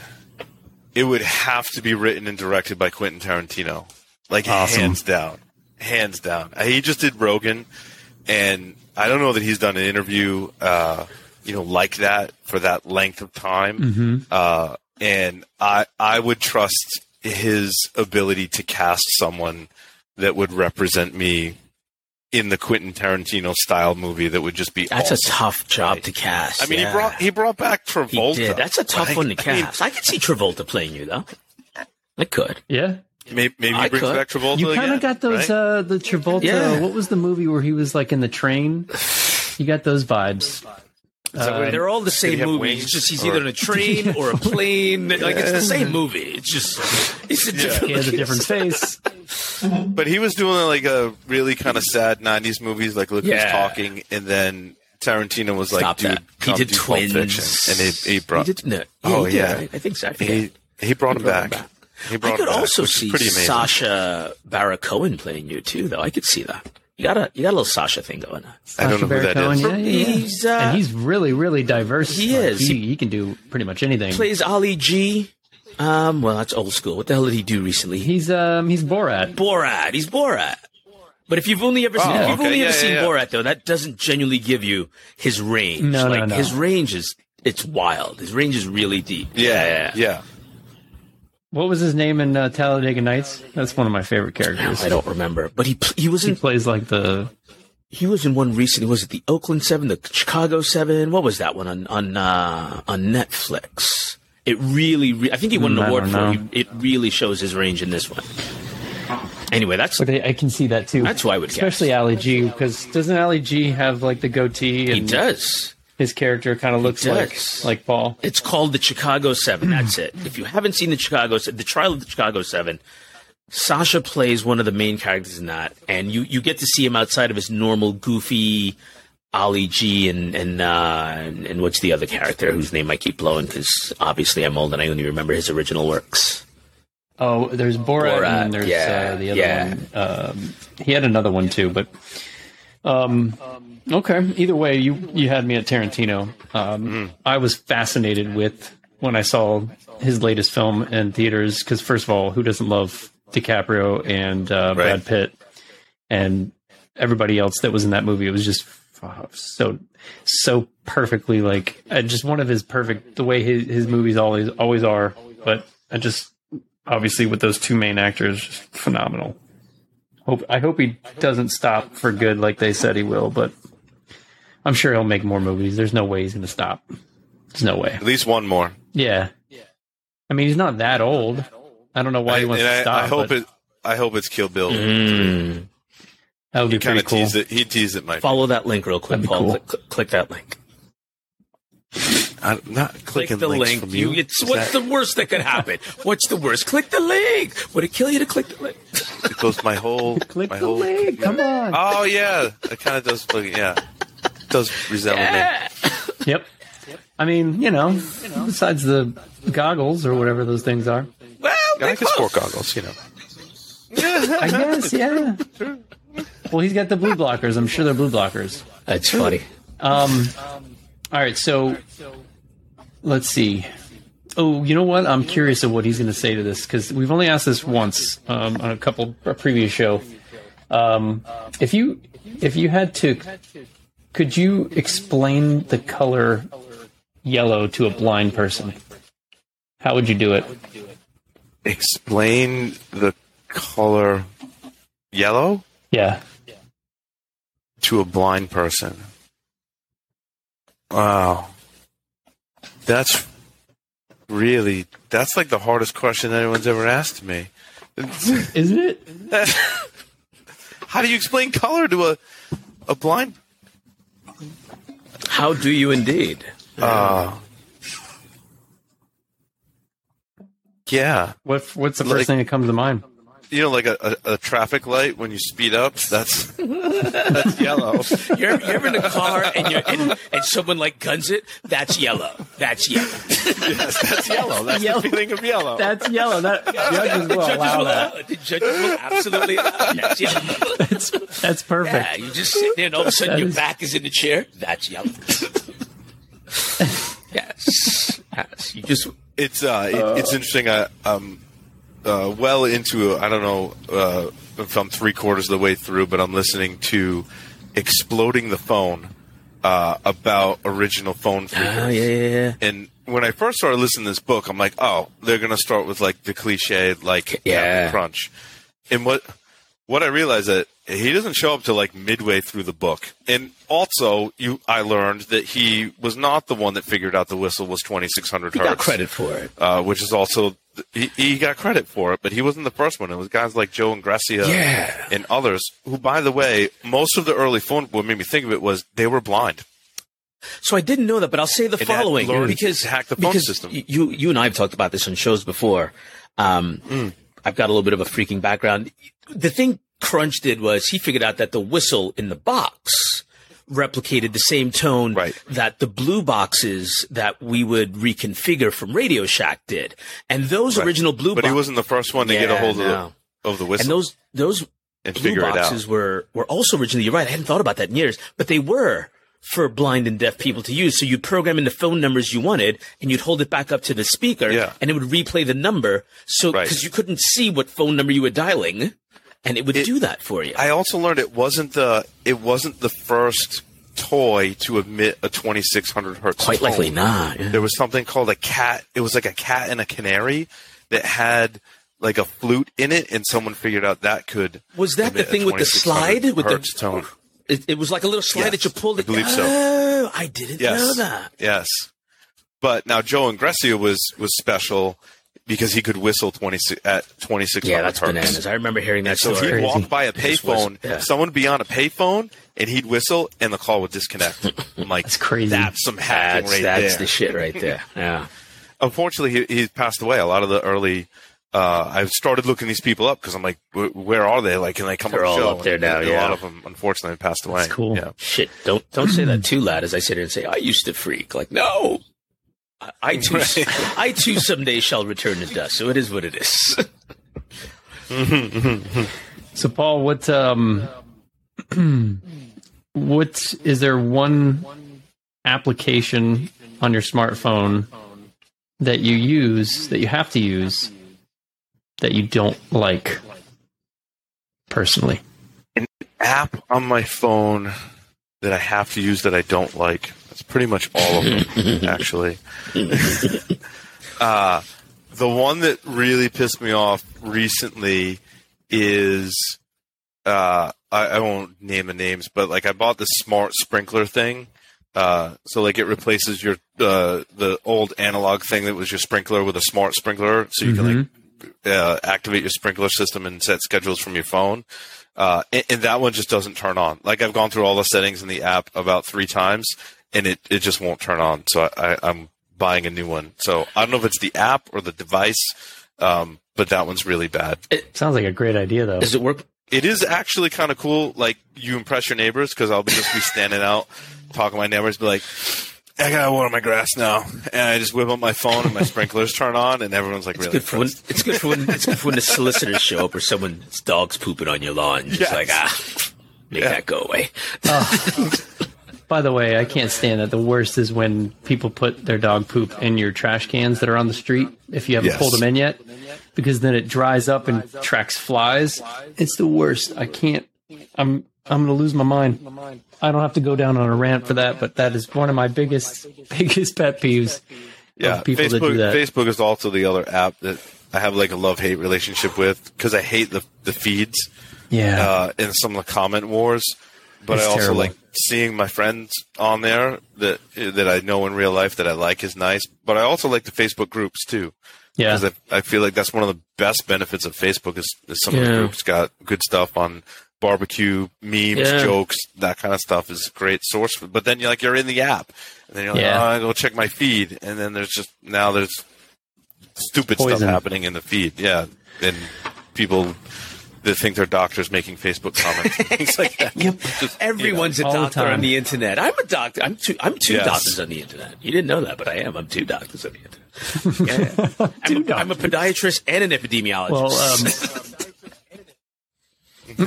it would have to be written and directed by Quentin Tarantino. Like, awesome. hands down. Hands down. He just did Rogan, and I don't know that he's done an interview uh, you know, like that for that length of time. Mm-hmm. Uh, and I I would trust his ability to cast someone that would represent me in the Quentin Tarantino style movie that would just be That's awesome. a tough job right. to cast. I mean, yeah. he brought he brought back Travolta. He did. That's a tough like, one to cast. I, mean, I could see Travolta playing you though. I could. Yeah. Maybe, maybe he brings could. back Travolta. You kind of got those right? uh, the Travolta. Yeah. What was the movie where he was like in the train? You got those vibes. Uh, they're all the same movie. It's just he's or... either in a train or a plane. Like it's the same movie. It's just it's a different. Yeah. He has a different face. But he was doing like a really kind of sad nineties movies, like Look Who's yeah. Talking, and then Tarantino was Stop like, dude, that. Come he did do Twins. Pulp Fiction. And he, he brought. He did, no, yeah, oh, he did, yeah. Right? I think so. I he, he brought, him, brought back. him back. He brought I could him back, also see Sacha Baron Cohen playing you, too, though. I could see that. You got a you got a little Sacha thing going on. Sasha I don't know Baron who that Cohen, is. Yeah, yeah, yeah. He's, uh, and he's really, really diverse. He like, is. He, he can do pretty much anything. Plays Ali G. Um, well, that's old school. What the hell did he do recently? He's um, he's Borat. Borat. He's Borat. But if you've only ever seen, oh, if you've okay. only yeah, ever yeah, seen yeah. Borat, though, that doesn't genuinely give you his range. No, like, no, no. His range is it's wild. His range is really deep. Yeah, yeah, yeah. What was his name in uh, Talladega Nights? That's one of my favorite characters. I don't remember, but he he was in, he plays like the. He was in one recently. Was it the Oakland Seven, the Chicago Seven? What was that one on on uh, on Netflix? It really, re- I think he won an I award for it. It really shows his range in this one. Anyway, that's... Okay, I can see that, too. That's who I would Especially guess. Especially Ali G, because doesn't Ali G have, like, the goatee? And he does. His character kind of looks like, like Paul. It's called the Chicago seven. That's it. If you haven't seen the Chicago the Trial of the Chicago seven, Sasha plays one of the main characters in that, and you, you get to see him outside of his normal, goofy... Ali G and and, uh, and and what's the other character whose name I keep blowing because obviously I'm old and I only remember his original works. Oh, there's Borat, Borat and there's yeah, uh, the other yeah. one. Um, he had another one too, but um, okay. Either way, you you had me at Tarantino. Um, mm. I was fascinated with when I saw his latest film in theaters because first of all, who doesn't love DiCaprio and uh, right. Brad Pitt and everybody else that was in that movie? It was just so so perfectly like uh, just one of his perfect the way his, his movies always always are but I just obviously with those two main actors just phenomenal. Hope I hope he doesn't stop for good like they said he will, but I'm sure he'll make more movies. There's no way he's going to stop. There's no way. At least one more. Yeah. I mean he's not that old. I don't know why I, he wants to I, stop. I hope but... it I hope it's Kill Bill. Mm. That would be pretty cool. Teased it. He teased it, Mike. Follow that link real quick, Paul. Cool. Click, click that link. I'm not clicking click the link. From you. You it's, what's that? The worst that could happen? What's the worst? Click the link. Would it kill you to click the link? It goes my whole. click my the whole link. Come on. Oh yeah, it kind of does. Yeah, it does resemble yeah. me. Yep. yep. I mean, you know, you know, besides the goggles or whatever those things are. Well, I could sport goggles, you know. I guess, yeah. Sure. Well, he's got the blue blockers. I'm sure they're blue blockers. That's funny. Um, all right, so let's see. Oh, you know what? I'm curious of what he's going to say to this because we've only asked this once um, on a couple a previous show. Um, if you if you had to, could you explain the color yellow to a blind person? How would you do it? Explain the color yellow? Yeah. To a blind person. Wow. That's really, that's like the hardest question anyone's ever asked me. Isn't it? How do you explain color to a, a blind? How do you indeed? Uh, yeah. What What's the first like, thing that comes to mind? You know, like a, a, a traffic light when you speed up, that's that's yellow. You're, you're in a car and you're and, and someone like guns it. That's yellow. That's yellow. Yes, that's yellow. That's yellow. The feeling of yellow. That's yellow. That judges will allow that. The judges will absolutely allow. That's yellow. That's, that's perfect. Yeah, you just sit there and all of a sudden that your is... back is in the chair. That's yellow. yes. Yes. You just. It's uh, uh it, it's interesting. I um. Uh, well into, I don't know uh, if I'm three quarters of the way through, but I'm listening to Exploding the Phone uh, about original phone figures. Oh, yeah, yeah, yeah. And when I first started listening to this book, I'm like, oh, they're going to start with like the cliche, like yeah. crunch. And what what I realized that he doesn't show up till like midway through the book. And also, you I learned that he was not the one that figured out the whistle was twenty-six hundred hertz. He got credit for it. Uh, which is also... He, he got credit for it, but he wasn't the first one. It was guys like Joe Ingrassia yeah. and others who, by the way, most of the early phone, what made me think of it was they were blind. So I didn't know that, but I'll say the and following. Had because hack the phone because system. You, you and I have talked about this on shows before. Um, mm. I've got a little bit of a freaking background. The thing Crunch did was he figured out that the whistle in the box replicated the same tone right. that the blue boxes that we would reconfigure from Radio Shack did. And those right. original blue boxes. But he wasn't the first one to yeah, get a hold no. of, of the whistle. And those those and blue boxes were, were also originally, you're right, I hadn't thought about that in years, but they were for blind and deaf people to use. So you'd program in the phone numbers you wanted, and you'd hold it back up to the speaker, yeah. and it would replay the number. So because right. you couldn't see what phone number you were dialing. And it would it, do that for you. I also learned it wasn't the it wasn't the first toy to emit a twenty-six hundred hertz. Quite tone. Likely not. Yeah. There was something called a cat. It was like a cat and a canary that had like a flute in it, and someone figured out that could. Was that the thing with the slide with the tone? It, it was like a little slide yes, that you pulled. I believe oh, so. Oh, I didn't yes. know that. Yes, but now Joe Ingressia was was special. Because he could whistle twenty-six at twenty-six hundred hertz. Yeah, that's hertz. Bananas. I remember hearing that. And so story. If he'd walk by a payphone, yeah. someone would be on a payphone, and he'd whistle, and the call would disconnect. I'm like, that's crazy. That's some hacking that's, right that's there. That's the shit right there. Yeah. Unfortunately, he, he passed away. A lot of the early, uh, I've started looking these people up because I'm like, where are they? Like, can they come They're on the show? They're all up there and, now. And yeah. A lot of them, unfortunately, passed away. That's cool. Yeah. Shit. Don't don't say that too loud. As I sit here and say, I used to freak. Like, no. I too, right. I too someday shall return to dust. So it is what it is. So Paul, what, um, what is there one application on your smartphone that you use that you have to use that you don't like personally? An app on my phone that I have to use that I don't like. It's pretty much all of them, actually. uh, the one that really pissed me off recently is uh, I, I won't name the names, but like I bought this smart sprinkler thing. Uh, so like it replaces your uh, the old analog thing that was your sprinkler with a smart sprinkler, so you mm-hmm. can like uh, activate your sprinkler system and set schedules from your phone. Uh, and, and that one just doesn't turn on. Like I've gone through all the settings in the app about three times. And it, it just won't turn on, so I, I'm buying a new one. So I don't know if it's the app or the device, um, but that one's really bad. It sounds like a great idea, though. Does it work? It is actually kind of cool. Like, you impress your neighbors, because I'll just be standing out, talking to my neighbors, be like, I got to water my grass now. And I just whip up my phone, and my sprinklers turn on, and everyone's like, it's really good for when, It's good for when, it's good for when the solicitors show up, or someone's dog's pooping on your lawn. Just yes. like, ah, make yeah. that go away. Oh. By the way, I can't stand that. The worst is when people put their dog poop in your trash cans that are on the street, if you haven't yes. pulled them in yet, because then it dries up and tracks flies. It's the worst. I can't. I'm I'm going to lose my mind. I don't have to go down on a rant for that, but that is one of my biggest, biggest pet peeves. Yeah, people Facebook, that do that. Facebook is also the other app that I have like a love-hate relationship with, because I hate the, the feeds yeah, uh, and some of the comment wars. But it's I also terrible. Like seeing my friends on there that that I know in real life that I like is nice. But I also like the Facebook groups too. Yeah. Because I, I feel like that's one of the best benefits of Facebook is, is some yeah. of the groups got good stuff on barbecue, memes, yeah. jokes, that kind of stuff is a great source. For, but then you're like, you're in the app. And then you're like, yeah. oh, I'll go check my feed. And then there's just, now there's stupid Poison. stuff happening in the feed. Yeah. And people that think they're doctors making Facebook comments and things like that. Yep. Just, Everyone's you know, a doctor on the internet. I'm a doctor. I'm two, I'm two yes. doctors on the internet. You didn't know that, but I am. I'm two doctors on the internet. Yeah, yeah. I'm, a, I'm a podiatrist and an epidemiologist. Well, um,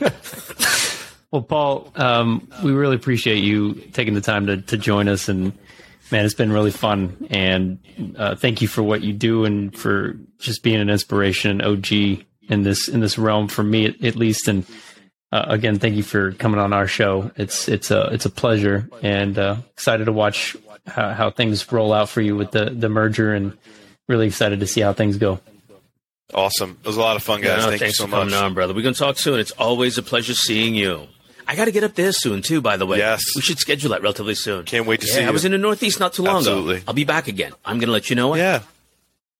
That's it. Well, Paul, um, we really appreciate you taking the time to, to join us. And, man, it's been really fun. And uh, thank you for what you do and for just being an inspiration, O G. in this in this realm for me at, at least. And uh, again, thank you for coming on our show. It's it's a it's a pleasure, and uh, excited to watch how, how things roll out for you with the, the merger, and really excited to see how things go. Awesome. It was a lot of fun, guys. Yeah, no, thank you so much. Thanks for coming on, brother. We're going to talk soon. It's always a pleasure seeing you. I got to get up there soon, too, by the way. Yes. We should schedule that relatively soon. Can't wait to yeah, see you. I was in the Northeast not too long Absolutely. ago. I'll be back again. I'm going to let you know what. Yeah.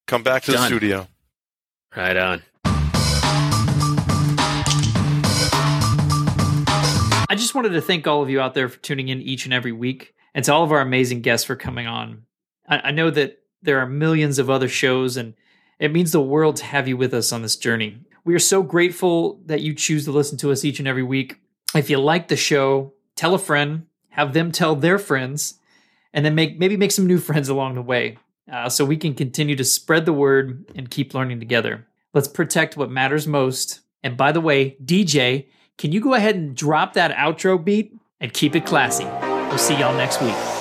Come back to Done. the studio. Right on. I just wanted to thank all of you out there for tuning in each and every week, and to all of our amazing guests for coming on. I, I know that there are millions of other shows, and it means the world to have you with us on this journey. We are so grateful that you choose to listen to us each and every week. If you like the show, tell a friend, have them tell their friends, and then make maybe make some new friends along the way, uh, so we can continue to spread the word and keep learning together. Let's protect what matters most. And by the way, D J, can you go ahead and drop that outro beat and keep it classy? We'll see y'all next week.